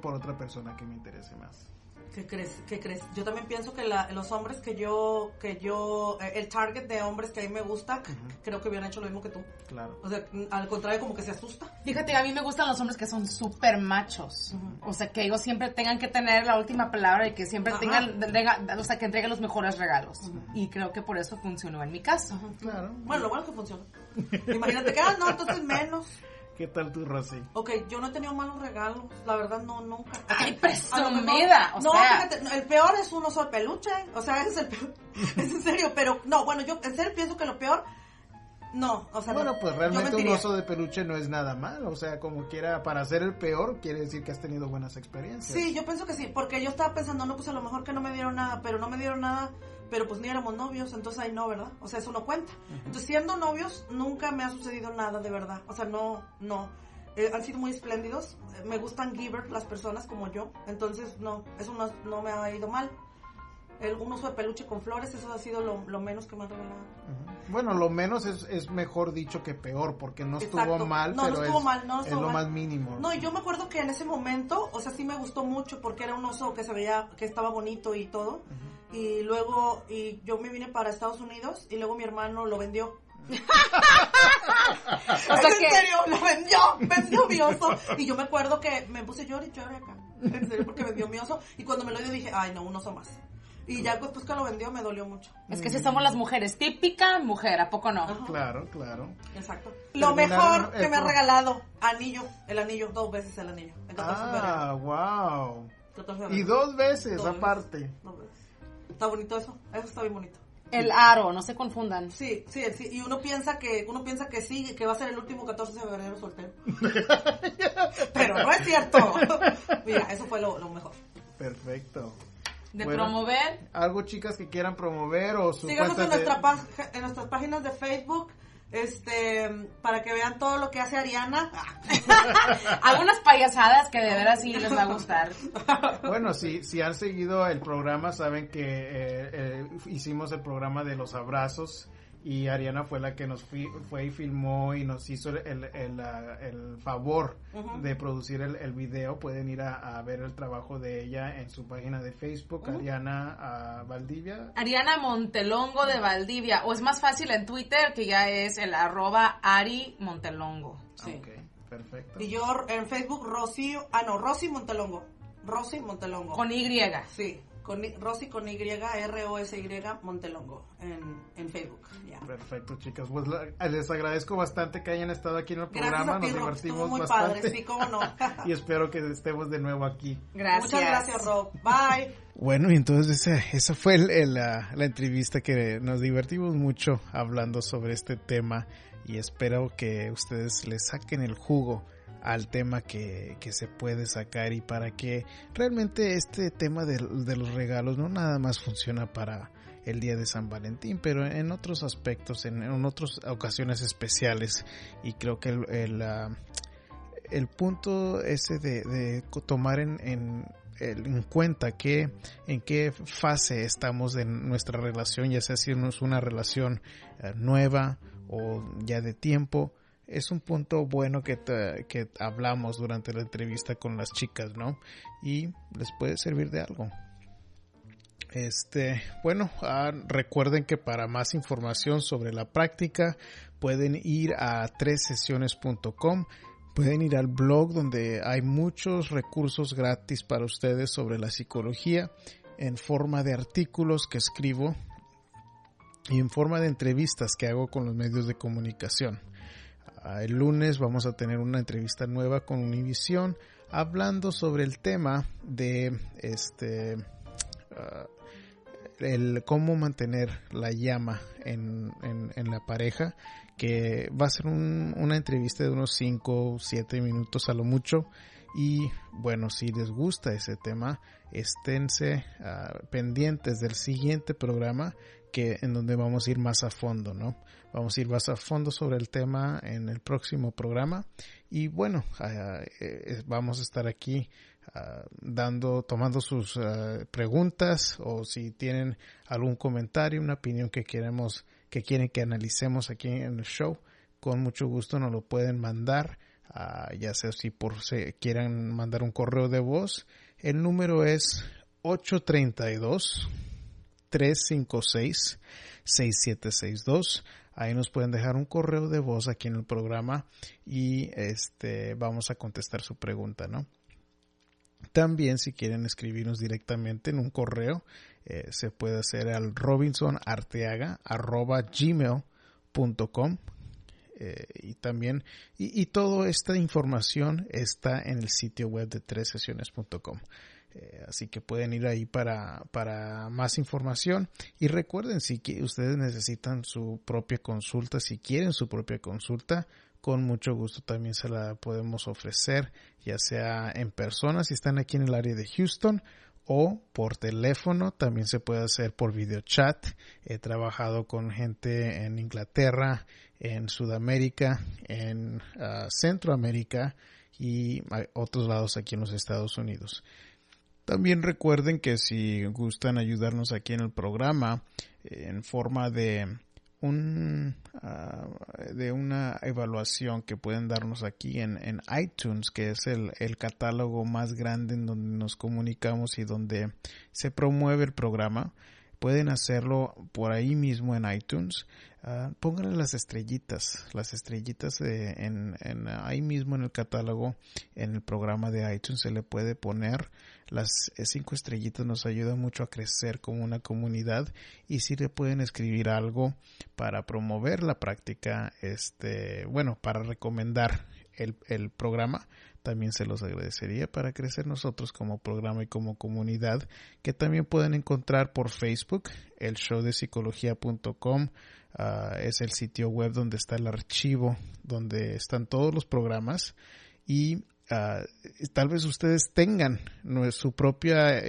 por otra persona que me interese más. ¿Qué crees? Yo también pienso que los hombres el target de hombres que a mí me gusta, uh-huh, creo que hubieran hecho lo mismo que tú. Claro. O sea, al contrario, como que se asusta. Fíjate, a mí me gustan los hombres que son súper machos. Uh-huh. O sea, que ellos siempre tengan que tener la última palabra y que siempre que entreguen los mejores regalos. Uh-huh. Y creo que por eso funcionó en mi caso. Uh-huh. Claro. Bueno, lo bueno es que funcionó. Imagínate que, entonces menos. ¿Qué tal tu Rosy? Ok, yo no he tenido malos regalos, la verdad no, nunca. ¡Ay, presumida! No, fíjate, el peor es un oso de peluche, o sea, ese es el peor, es en serio, pero no, bueno, yo en serio pienso que lo peor, no, o sea... Bueno, pues realmente un oso de peluche no es nada mal, o sea, como quiera, para ser el peor, quiere decir que has tenido buenas experiencias. Sí, yo pienso que sí, porque yo estaba pensando, no, pues a lo mejor que no me dieron nada... Pero pues ni éramos novios, entonces ahí no, ¿verdad? O sea, eso no cuenta. Uh-huh. Entonces, siendo novios, nunca me ha sucedido nada, de verdad. O sea, no. Han sido muy espléndidos. Me gustan giver las personas como yo. Entonces, no, eso no me ha ido mal. algún uso de peluche con flores, eso ha sido lo menos que me han regalado. Uh-huh. Bueno, lo menos es mejor dicho que peor, porque no estuvo exacto. mal, no, pero no estuvo es, mal, no estuvo es lo mal. Más mínimo. No, y yo me acuerdo que en ese momento, o sea, sí me gustó mucho porque era un oso que se veía, que estaba bonito y todo, uh-huh. y luego y yo me vine para Estados Unidos y luego mi hermano lo vendió. O sea, ¿en que... serio? Lo vendió mi oso. Y yo me acuerdo que me puse lloré acá, en serio, porque vendió mi oso. Y cuando me lo dio dije, ay no, un oso más. Y ya después que lo vendió me dolió mucho. Es que si somos las mujeres, típica mujer, ¿a poco no? Ajá. Claro. Exacto. Lo mejor que me ha regalado, el anillo, 2 veces el anillo. El 14 ah, wow. 14 y 2 veces, aparte. 2 veces. Está bonito eso está bien bonito. El aro, no se confundan. Sí, y uno piensa que sí, que va a ser el último 14 de febrero soltero. Pero no es cierto. Mira, eso fue lo mejor. Perfecto. De bueno, promover. Algo, chicas, que quieran promover o su síganos en nuestras páginas de Facebook, para que vean todo lo que hace Ariana. Algunas payasadas que de veras sí les va a gustar. Bueno, si han seguido el programa, saben que hicimos el programa de los abrazos. Y Ariana fue la que nos fue y filmó y nos hizo el favor uh-huh. de producir el video. Pueden ir a ver el trabajo de ella en su página de Facebook, uh-huh. Ariana Valdivia. Ariana Montelongo de Valdivia. O es más fácil en Twitter, que ya es el @Ari Montelongo. Sí. Ok, perfecto. Y yo en Facebook, Rosy Montelongo. Rosy Montelongo. Con Y. Sí. Rosy con Y, Rosy Montelongo en Facebook. Yeah. Perfecto, chicas. Pues les agradezco bastante que hayan estado aquí en el programa. Gracias a ti, nos divertimos muy bastante. Padre, sí, cómo no. Y espero que estemos de nuevo aquí. Gracias. Muchas gracias, Rob. Bye. Bueno, y entonces esa fue la entrevista que nos divertimos mucho hablando sobre este tema y espero que ustedes le saquen el jugo al tema que se puede sacar y para que realmente este tema de los regalos no nada más funciona para el día de San Valentín, pero en otros aspectos, en otras ocasiones especiales, y creo que el punto ese de tomar en cuenta que en qué fase estamos en nuestra relación, ya sea si es una relación nueva o ya de tiempo, es un punto bueno que hablamos durante la entrevista con las chicas, ¿no? Y les puede servir de algo. Bueno, recuerden que para más información sobre la práctica pueden ir a tressesiones.com. Pueden ir al blog donde hay muchos recursos gratis para ustedes sobre la psicología en forma de artículos que escribo y en forma de entrevistas que hago con los medios de comunicación. El lunes vamos a tener una entrevista nueva con Univisión hablando sobre el tema de el cómo mantener la llama en la pareja, que va a ser una entrevista de unos 5 o 7 minutos a lo mucho. Y bueno, si les gusta ese tema, esténse pendientes del siguiente programa, que en donde vamos a ir más a fondo, ¿no? Vamos a ir más a fondo sobre el tema en el próximo programa. Y bueno, vamos a estar aquí tomando sus preguntas, o si tienen algún comentario, una opinión que quieren que analicemos aquí en el show, con mucho gusto nos lo pueden mandar, ya sea si quieran mandar un correo de voz. El número es 832-356-6762. Ahí nos pueden dejar un correo de voz aquí en el programa y vamos a contestar su pregunta, ¿no? También, si quieren escribirnos directamente en un correo, se puede hacer al robinsonarteaga@gmail.com. Y también y toda esta información está en el sitio web de tressesiones.com. Así que pueden ir ahí para más información. Y recuerden, si ustedes necesitan su propia consulta, si quieren su propia consulta, con mucho gusto también se la podemos ofrecer, ya sea en persona, si están aquí en el área de Houston, o por teléfono. También se puede hacer por videochat. He trabajado con gente en Inglaterra, en Sudamérica, en Centroamérica y otros lados aquí en los Estados Unidos. También recuerden que si gustan ayudarnos aquí en el programa en forma de una evaluación que pueden darnos aquí en iTunes, que es el catálogo más grande en donde nos comunicamos y donde se promueve el programa, pueden hacerlo por ahí mismo en iTunes. Pónganle las estrellitas en ahí mismo en el catálogo, en el programa de iTunes se le puede poner las 5 estrellitas, nos ayuda mucho a crecer como una comunidad. Y si le pueden escribir algo para promover la práctica, para recomendar el programa, también se los agradecería para crecer nosotros como programa y como comunidad, que también pueden encontrar por Facebook, el showdepsicología.com es el sitio web donde está el archivo, donde están todos los programas, y tal vez ustedes tengan su propia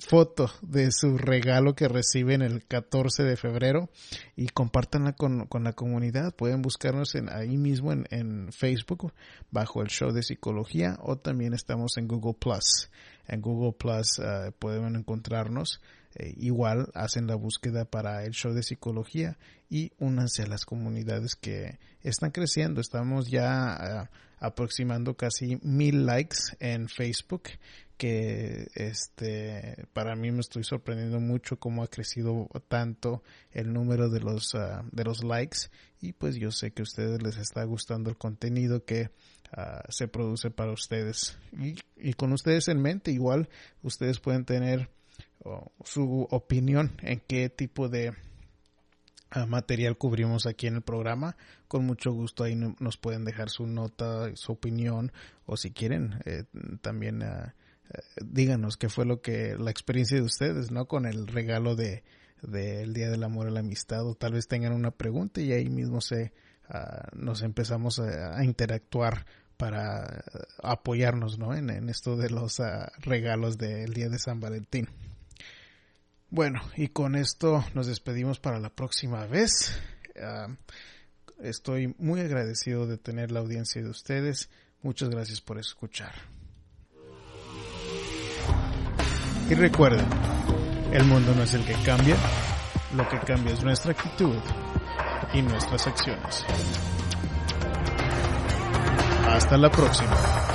foto de su regalo que reciben el 14 de febrero y compártanla con la comunidad. Pueden buscarnos ahí mismo en Facebook bajo el Show de Psicología, o también estamos en Google Plus. En Google Plus pueden encontrarnos. Igual hacen la búsqueda para el Show de Psicología y únanse a las comunidades que están creciendo. Estamos ya aproximando casi 1000 likes en Facebook, que para mí me estoy sorprendiendo mucho cómo ha crecido tanto el número de los likes, y pues yo sé que a ustedes les está gustando el contenido que se produce para ustedes, y con ustedes en mente. Igual ustedes pueden tener su opinión en qué tipo de material cubrimos aquí en el programa. Con mucho gusto ahí nos pueden dejar su nota, su opinión, o si quieren también díganos qué fue la experiencia de ustedes, ¿no?, con el regalo del Día del Amor y la Amistad, o tal vez tengan una pregunta y ahí mismo nos empezamos a interactuar para apoyarnos, ¿no?, en esto de los regalos del Día de San Valentín. Bueno, y con esto nos despedimos para la próxima vez. Estoy muy agradecido de tener la audiencia de ustedes. Muchas gracias por escuchar. Y recuerden, el mundo no es el que cambia, lo que cambia es nuestra actitud y nuestras acciones. Hasta la próxima.